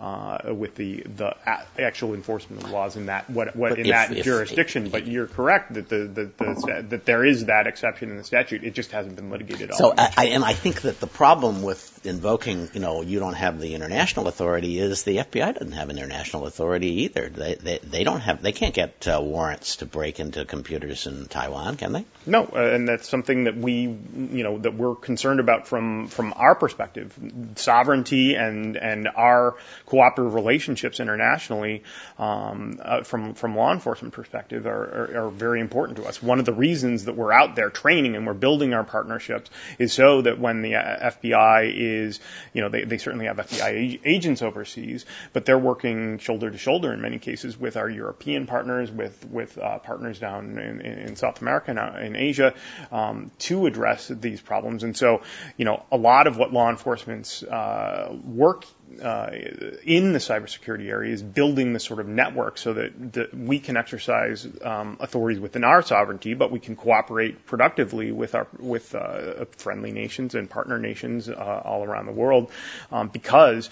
uh, with the the actual enforcement of laws in that what what but in if, that if, jurisdiction. If, but you're correct that the, the, the that there is that exception in the statute. It just hasn't been litigated. So, I, I, and I think that the problem with invoking, you know, you don't have the international authority is the F B I doesn't have international authority either. They they, they don't have they can't get uh, warrants to break into computers in Taiwan, can they? No, uh, and that's something that we you know that we're concerned about from from our perspective. Sovereignty and and our cooperative relationships internationally um, uh, from from law enforcement perspective are, are, are very important to us. One of the reasons that we're out there training and we're building our partnerships is so that when the F B I is, you know, they, they certainly have F B I agents overseas, but they're working shoulder to shoulder in many cases with our European partners, with with uh, partners down in, in South America and in Asia um, to address these problems. And so, you know, a lot of what law enforcement's uh, work Uh, in the cybersecurity area is building this sort of network so that, that we can exercise um, authorities within our sovereignty, but we can cooperate productively with our with uh, friendly nations and partner nations uh, all around the world, um, because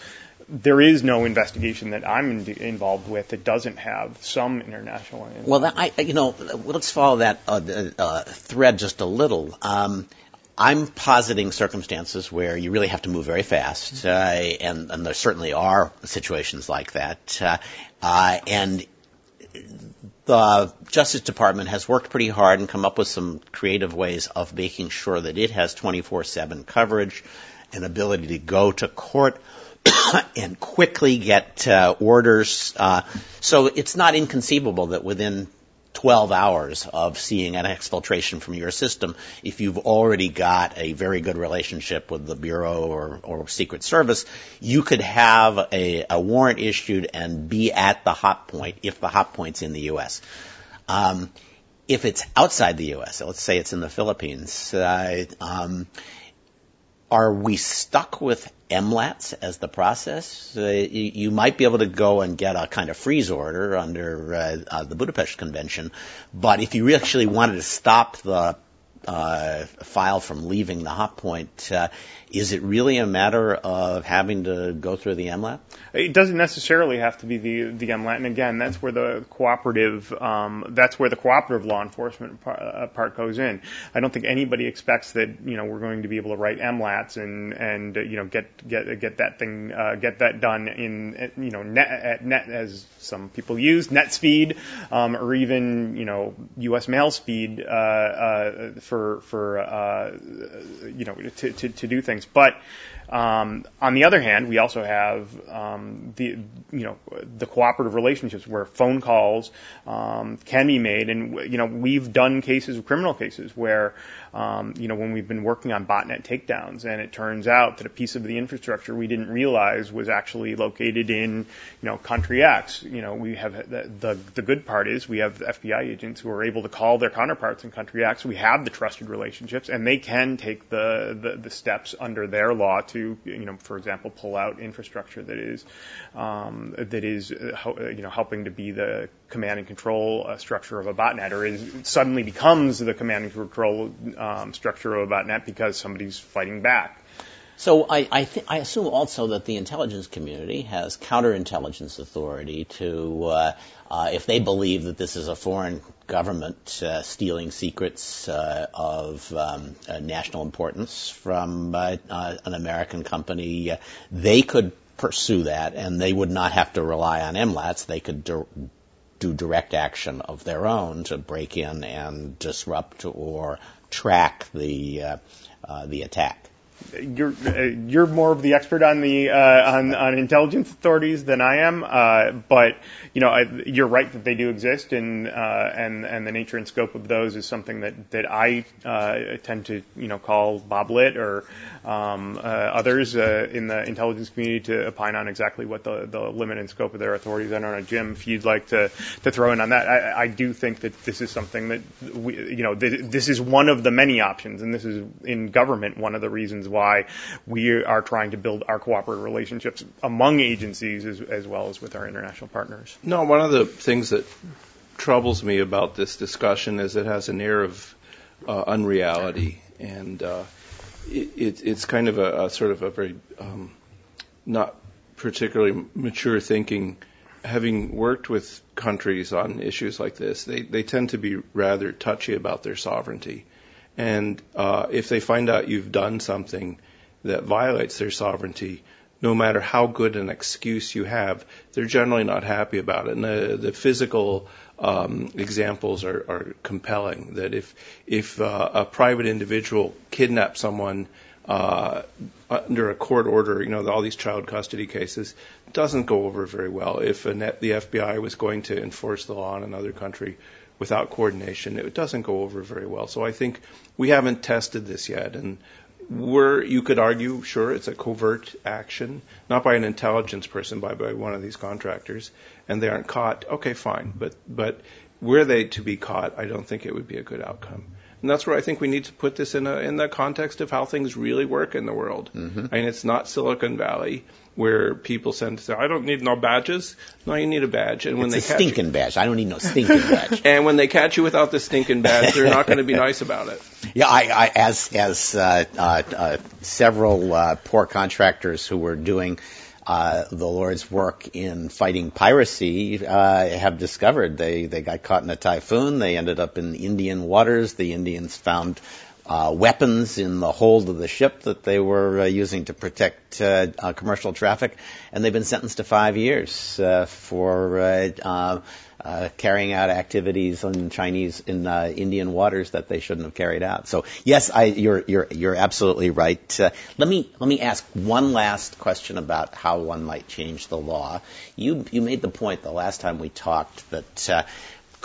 there is no investigation that I'm in, involved with that doesn't have some international. Well, that, I you know let's follow that uh, uh, thread just a little. Um, I'm positing circumstances where you really have to move very fast, uh, and, and there certainly are situations like that. Uh, uh, and the Justice Department has worked pretty hard and come up with some creative ways of making sure that it has twenty-four seven coverage and ability to go to court and quickly get uh, orders. Uh, so it's not inconceivable that within twelve hours of seeing an exfiltration from your system, if you've already got a very good relationship with the Bureau or, or Secret Service, you could have a, a warrant issued and be at the hot point if the hot point's in the U S Um, if it's outside the U S, so let's say it's in the Philippines, uh, um, are we stuck with M LATs as the process? Uh, you, you might be able to go and get a kind of freeze order under uh, uh, the Budapest Convention, but if you actually wanted to stop the uh, file from leaving the hot point, uh, is it really a matter of having to go through the M LAT? It doesn't necessarily have to be the the M LAT, and again, that's where the cooperative um, that's where the cooperative law enforcement part, uh, part goes in. I don't think anybody expects that you know we're going to be able to write M LATs and and uh, you know get get get that thing uh, get that done in you know net at net as some people use net speed um, or even you know U S mail speed uh, uh, for for uh, you know to to, to do things. But um, on the other hand, we also have um, the you know the cooperative relationships where phone calls um, can be made, and you know we've done cases, criminal cases, where um, you know when we've been working on botnet takedowns, and it turns out that a piece of the infrastructure we didn't realize was actually located in you know country X. You know we have the the, the good part is we have F B I agents who are able to call their counterparts in country X. We have the trusted relationships, and they can take the the, the steps under their law to, you know, for example, pull out infrastructure that is, um, that is, uh, you know, helping to be the command and control uh, structure of a botnet, or is suddenly becomes the command and control um, structure of a botnet because somebody's fighting back. So I I, th- I assume also that the intelligence community has counterintelligence authority to, uh, uh, if they believe that this is a foreign government uh, stealing secrets uh, of um, uh, national importance from uh, uh, an American company, uh, they could pursue that, and they would not have to rely on M LATs. They could do, do direct action of their own to break in and disrupt or track the uh, uh, the attack. You're uh, you're more of the expert on the uh, on on intelligence authorities than I am, uh, but you know I, you're right that they do exist, and uh, and and the nature and scope of those is something that that I uh, tend to you know call Bob Litt or um, uh, others uh, in the intelligence community to opine on exactly what the the limit and scope of their authorities. I don't know, Jim, if you'd like to to throw in on that. I, I do think that this is something that we you know th- this is one of the many options, and this is in government one of the reasons why why we are trying to build our cooperative relationships among agencies as, as well as with our international partners. No, one of the things that troubles me about this discussion is it has an air of uh, unreality, and uh, it, it, it's kind of a, a sort of a very um, not particularly mature thinking, having worked with countries on issues like this, they, they tend to be rather touchy about their sovereignty. And uh, if they find out you've done something that violates their sovereignty, no matter how good an excuse you have, they're generally not happy about it. And the, the physical um, examples are, are compelling, that if if uh, a private individual kidnaps someone uh, under a court order, you know, all these child custody cases, doesn't go over very well. If an, the F B I was going to enforce the law in another country without coordination, it doesn't go over very well. So I think we haven't tested this yet. And Were, you could argue, sure, it's a covert action, not by an intelligence person, but by one of these contractors, and they aren't caught, okay, fine. But but were they to be caught, I don't think it would be a good outcome. And that's where I think we need to put this in a, in the context of how things really work in the world. Mm-hmm. I mean, it's not Silicon Valley where people send, say, I don't need no badges. No, you need a badge. And when it's they a catch stinking you, badge. I don't need no stinking badge. And when they catch you without the stinking badge, they're not going to be nice about it. Yeah, I, I as as uh, uh, uh, several uh, poor contractors who were doing uh, the Lord's work in fighting piracy uh, have discovered, they, they got caught in a typhoon. They ended up in Indian waters. The Indians found Uh, weapons in the hold of the ship that they were uh, using to protect uh, uh, commercial traffic, and they've been sentenced to five years uh, for uh, uh, uh, carrying out activities in Chinese in uh, Indian waters that they shouldn't have carried out. So yes, I, you're you're you're absolutely right. Uh, let me let me ask one last question about how one might change the law. You you made the point the last time we talked that Uh,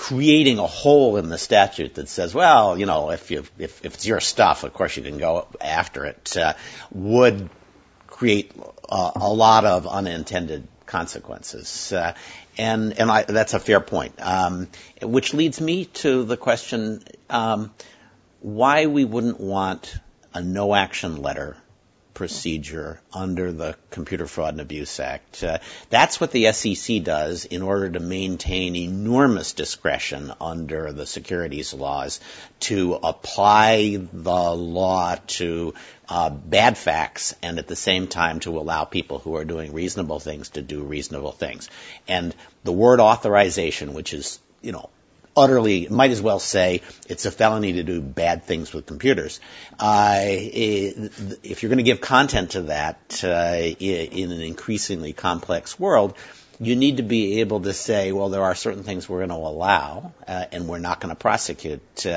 creating a hole in the statute that says, well, you know, if you if, if it's your stuff, of course you can go after it, uh, would create uh, a lot of unintended consequences. Uh, and and I, that's a fair point, um, which leads me to the question um, why we wouldn't want a no-action letter procedure under the Computer Fraud and Abuse Act. Uh, that's what the S E C does in order to maintain enormous discretion under the securities laws to apply the law to uh, bad facts and at the same time to allow people who are doing reasonable things to do reasonable things. And the word authorization, which is, you know, utterly, might as well say it's a felony to do bad things with computers. Uh, if you're going to give content to that uh, in an increasingly complex world, you need to be able to say, well, there are certain things we're going to allow uh, and we're not going to prosecute. Uh,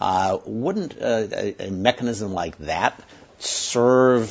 uh, wouldn't uh, a, a mechanism like that serve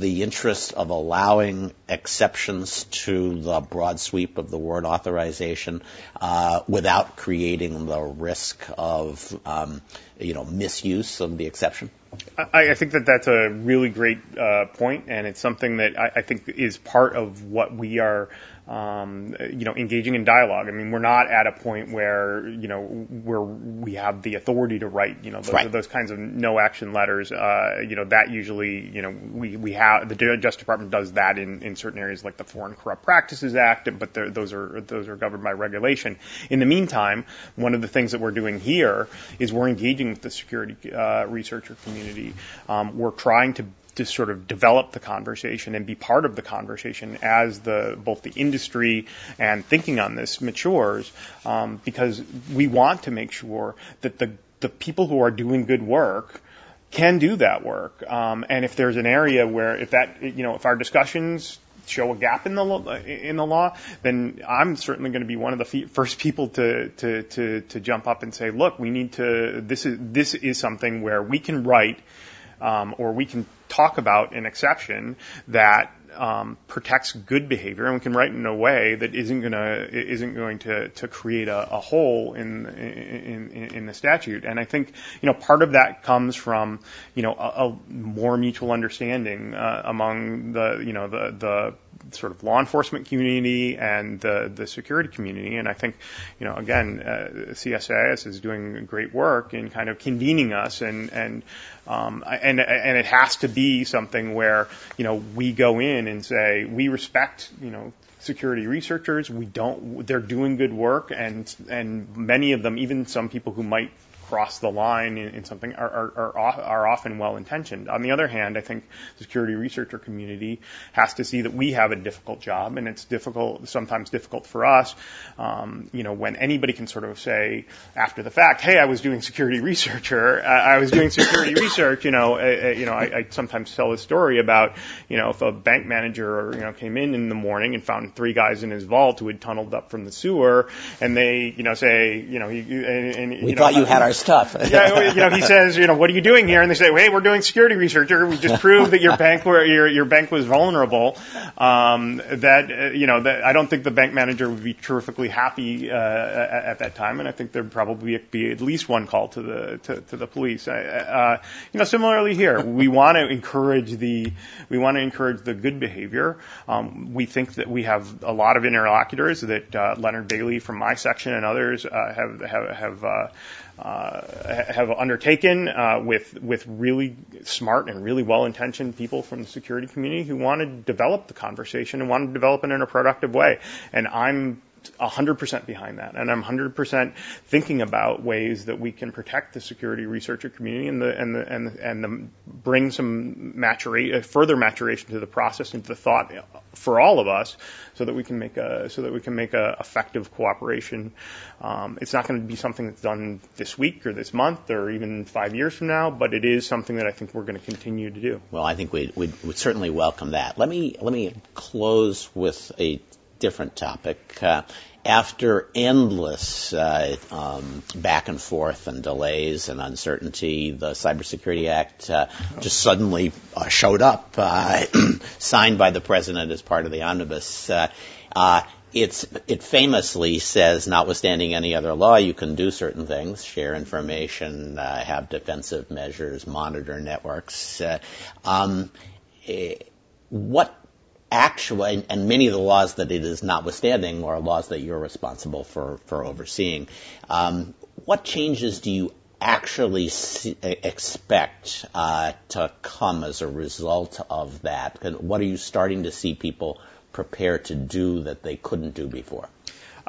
the interest of allowing exceptions to the broad sweep of the word authorization uh, without creating the risk of, um, you know, misuse of the exception? I, I think that that's a really great uh, point, and it's something that I, I think is part of what we are, um, you know, engaging in dialogue. I mean, we're not at a point where, you know, where we have the authority to write, you know, those, right. those kinds of no-action letters. Uh, you know, that usually, you know, we, we have, the Justice Department does that in, in certain areas like the Foreign Corrupt Practices Act, but those are those are governed by regulation. In the meantime, one of the things that we're doing here is we're engaging with the security uh, researcher community. Um, we're trying to, to sort of develop the conversation and be part of the conversation as the both the industry and thinking on this matures, um, because we want to make sure that the, the people who are doing good work can do that work. Um, and if there's an area where if that, you know, if our discussions show a gap in the lo- in the law, then I'm certainly going to be one of the fe- first people to, to to to jump up and say, look, we need to. This is this is something where we can write, um, or we can talk about an exception that um, protects good behavior, and we can write in a way that isn't going to isn't going to to create a, a hole in, in in in the statute. And I think, you know, part of that comes from, you know, a, a more mutual understanding uh, among the you know the the. sort of law enforcement community and the the security community. And I think, you know, again, uh, C S I S is doing great work in kind of convening us, and and um, and and it has to be something where, you know, we go in and say we respect, you know, security researchers. We don't. They're doing good work, and and many of them, even some people who might cross the line in, in something are, are, are, are often well-intentioned. On the other hand, I think the security researcher community has to see that we have a difficult job, and it's difficult, sometimes difficult for us, um, you know, when anybody can sort of say after the fact, hey, I was doing security researcher, uh, I was doing security research, you know, uh, you know, I, I sometimes tell this story about, you know, if a bank manager, you know, came in in the morning and found three guys in his vault who had tunneled up from the sewer, and they, you know, say, you know, you, and, and, we you thought know, you had our stuff. Yeah, you know, he says, you know, what are you doing here? And they say, hey, we're doing security research. We just proved that your bank were your your bank was vulnerable. Um, that uh, you know, that I don't think the bank manager would be terrifically happy uh, at, at that time, and I think there'd probably be at least one call to the to, to the police. Uh, you know, similarly here, we want to encourage the we want to encourage the good behavior. Um, we think that we have a lot of interlocutors that uh, Leonard Bailey from my section and others uh, have have have. Uh, Uh, have undertaken uh, with with really smart and really well-intentioned people from the security community who want to develop the conversation and want to develop it in a productive way. And I'm one hundred percent behind that, and I'm one hundred percent thinking about ways that we can protect the security researcher community and the and the and the, and the bring some maturation, further maturation to the process and to the thought for all of us, so that we can make a so that we can make a effective cooperation. Um, it's not going to be something that's done this week or this month or even five years from now, but it is something that I think we're going to continue to do. Well, I think we we would certainly welcome that. Let me let me close with a different topic. Uh, after endless uh, um, back and forth and delays and uncertainty, the Cybersecurity Act uh, just suddenly uh, showed up, uh, signed by the president as part of the omnibus. Uh, uh, it's, it famously says, notwithstanding any other law, you can do certain things, share information, uh, have defensive measures, monitor networks. Uh, um, what Actual and, and many of the laws that it is notwithstanding are laws that you're responsible for, for overseeing. Um, what changes do you actually see, expect uh, to come as a result of that? And what are you starting to see people prepare to do that they couldn't do before?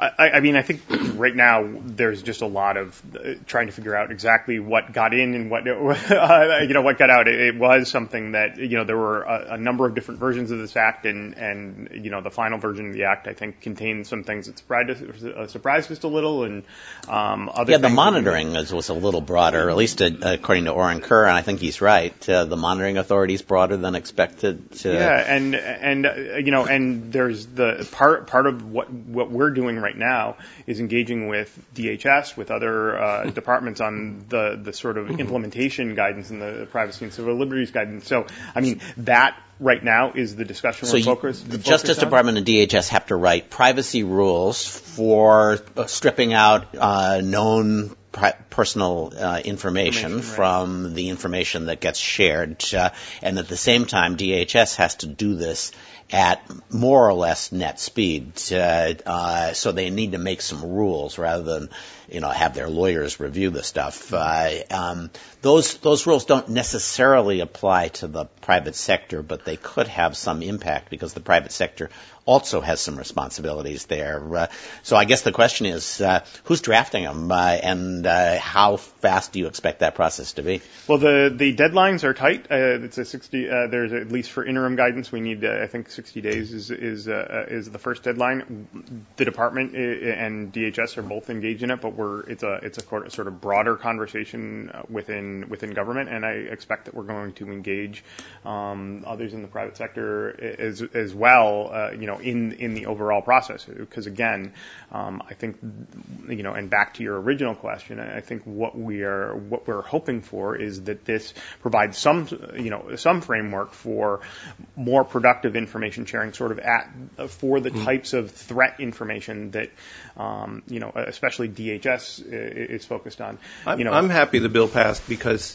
I, I mean, I think right now there's just a lot of uh, trying to figure out exactly what got in and what, uh, you know, what got out. It, it was something that, you know, there were a, a number of different versions of this act, and, and, you know, the final version of the act, I think, contained some things that surprised us, uh, surprised us a little, and um, other yeah, things. Yeah, the monitoring was, was a little broader, at least uh, according to Oren Kerr, and I think he's right. Uh, the monitoring authority's broader than expected. Uh, yeah, and, and uh, you know, and there's the part, part of what, what we're doing right now. Right now is engaging with D H S, with other uh, departments on the, the sort of implementation guidance and the privacy and civil liberties guidance. So, I mean, that right now is the discussion we're focused on. So the Justice Department and D H S have to write privacy rules for stripping out uh, known pri- personal uh, information, information from right. the information that gets shared. Uh, and at the same time, D H S has to do this at more or less net speed, uh, uh, so they need to make some rules rather than, you know, have their lawyers review the stuff. Uh, um, those those rules don't necessarily apply to the private sector, but they could have some impact because the private sector also has some responsibilities there. Uh, so I guess the question is, uh, who's drafting them, uh, and uh, how fast do you expect that process to be? Well, the the deadlines are tight. Uh, it's a sixty. Uh, there's at least for interim guidance, we need uh, I think sixty days is is uh, is the first deadline. The department and D H S are both engaged in it, but we're it's a it's a sort of broader conversation within within government, and I expect that we're going to engage um, others in the private sector as as well. Uh, you know. in in the overall process, because again, um, I think, you know, and back to your original question, I think what we are what we're hoping for is that this provides some, you know, some framework for more productive information sharing, sort of at for the mm-hmm. types of threat information that, um, you know, especially D H S is focused on. I'm, you know, I'm happy the bill passed because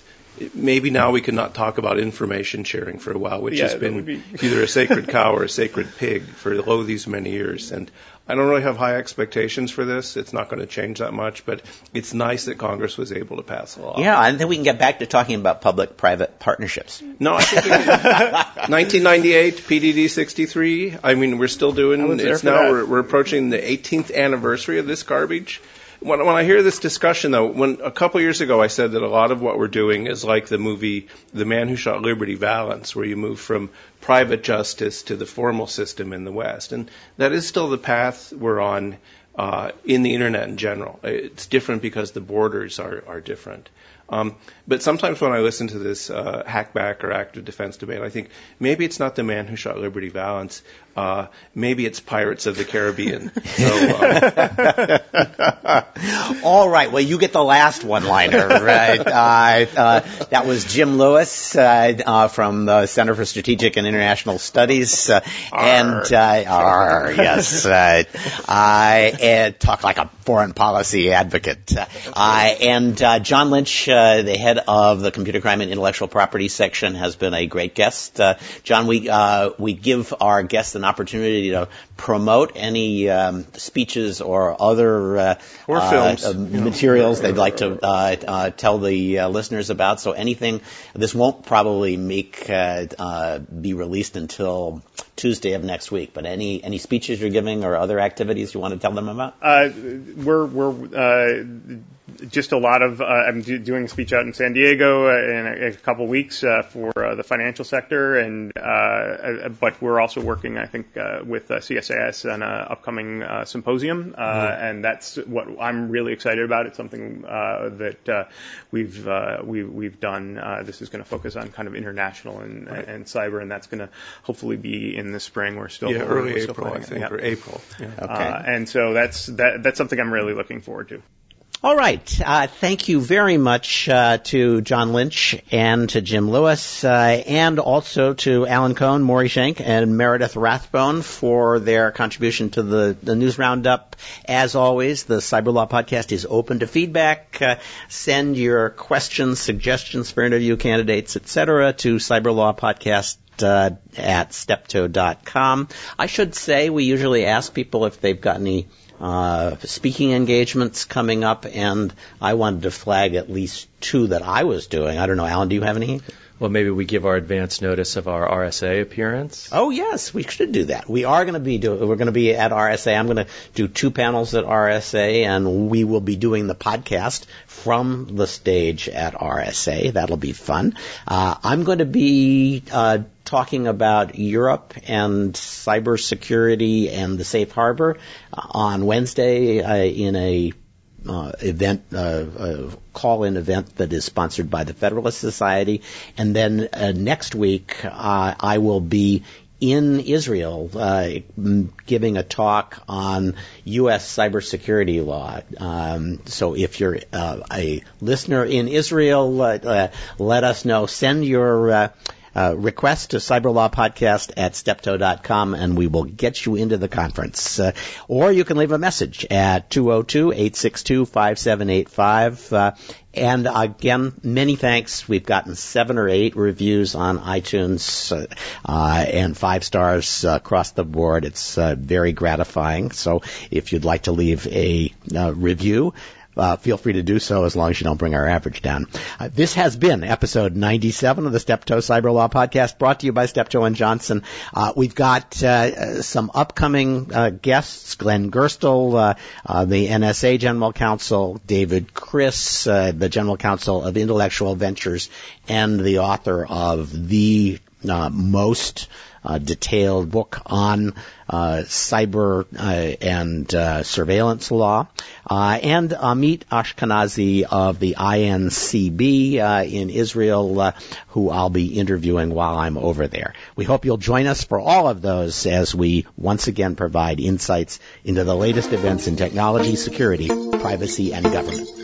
maybe now we can not talk about information sharing for a while, which yeah, has been be. either a sacred cow or a sacred pig for oh, these many years. And I don't really have high expectations for this. It's not going to change that much, but it's nice that Congress was able to pass a law. Yeah, and then we can get back to talking about public-private partnerships. No, I think nineteen ninety-eight, P D D sixty-three. I mean, we're still doing it's now. We're, we're approaching the eighteenth anniversary of this garbage. When, when I hear this discussion, though, when a couple years ago I said that a lot of what we're doing is like the movie The Man Who Shot Liberty Valance, where you move from private justice to the formal system in the West. And that is still the path we're on uh, in the Internet in general. It's different because the borders are, are different. Um, but sometimes when I listen to this uh, hackback or active defense debate, I think maybe it's not the man who shot Liberty Valance. Uh, maybe it's Pirates of the Caribbean. So, uh... All right. Well, you get the last one-liner, right? Uh, uh, that was Jim Lewis uh, uh, from the Center for Strategic and International Studies. Uh, and uh, R, yes. Uh, I uh, talk like a foreign policy advocate. Uh, and uh, John Lynch, uh, the head of the Computer Crime and Intellectual Property Section, has been a great guest. Uh, John, we uh, we give our guests an opportunity to promote any um, speeches or other uh, or films, uh, materials know. they'd like to uh, uh, tell the uh, listeners about. So anything, this won't probably make uh, uh, be released until Tuesday of next week. But any any speeches you're giving or other activities you want to tell them about? Uh, we're we're uh, just a lot of uh, I'm do- doing a speech out in San Diego in a, in a couple weeks uh, for uh, the financial sector, and uh, but we're also working, I think, uh, with uh, C S I S on an upcoming uh, symposium, uh, mm-hmm. and that's what I'm really excited about. It's something uh, that uh, we've uh, we, we've done. Uh, this is going to focus on kind of international and, right. and cyber, and that's going to hopefully be in the spring. We're still yeah, early we're April, still I think, yeah. or April. Yeah. Okay, uh, and so that's that, that's something I'm really looking forward to. All right. Uh, thank you very much uh, to John Lynch and to Jim Lewis uh, and also to Alan Cohn, Maury Shenk, and Meredith Rathbone for their contribution to the, the News Roundup. As always, the Cyberlaw Podcast is open to feedback. Uh, send your questions, suggestions for interview candidates, et cetera, to cyberlawpodcast dot com. Uh, at steptoe dot com. I should say we usually ask people if they've got any uh, speaking engagements coming up, and I wanted to flag at least two that I was doing. I don't know, Alan, do you have any? Well, maybe we give our advance notice of our R S A appearance. Oh, yes, we should do that. We are going to be do- we're going to be at R S A. I'm going to do two panels at R S A, and we will be doing the podcast from the stage at R S A. That'll be fun. Uh, I'm going to be uh, talking about Europe and cybersecurity and the safe harbor on Wednesday uh, in a Uh, event, uh, uh, call-in event that is sponsored by the Federalist Society. And then uh, next week, uh, I will be in Israel uh, giving a talk on U S cybersecurity law. Um, so if you're uh, a listener in Israel, uh, uh, let us know. Send your uh, Uh, request to cyberlawpodcast at steptoe dot com, and we will get you into the conference. Uh, or you can leave a message at two oh two, eight six two, five seven eight five. Uh, and again, many thanks. We've gotten seven or eight reviews on iTunes uh, uh, and five stars uh, across the board. It's uh, very gratifying. So if you'd like to leave a uh, review, Uh, feel free to do so as long as you don't bring our average down. Uh, this has been episode ninety-seven of the Steptoe Cyberlaw Podcast, brought to you by Steptoe and Johnson. Uh, we've got uh, some upcoming uh, guests, Glenn Gerstel, uh, uh, the N S A General Counsel, David Criss, uh, the General Counsel of Intellectual Ventures, and the author of the uh, most Uh, detailed book on uh, cyber uh, and uh, surveillance law, uh, and Amit Ashkenazi of the I N C B uh, in Israel, uh, who I'll be interviewing while I'm over there. We hope you'll join us for all of those as we once again provide insights into the latest events in technology, security, privacy, and government.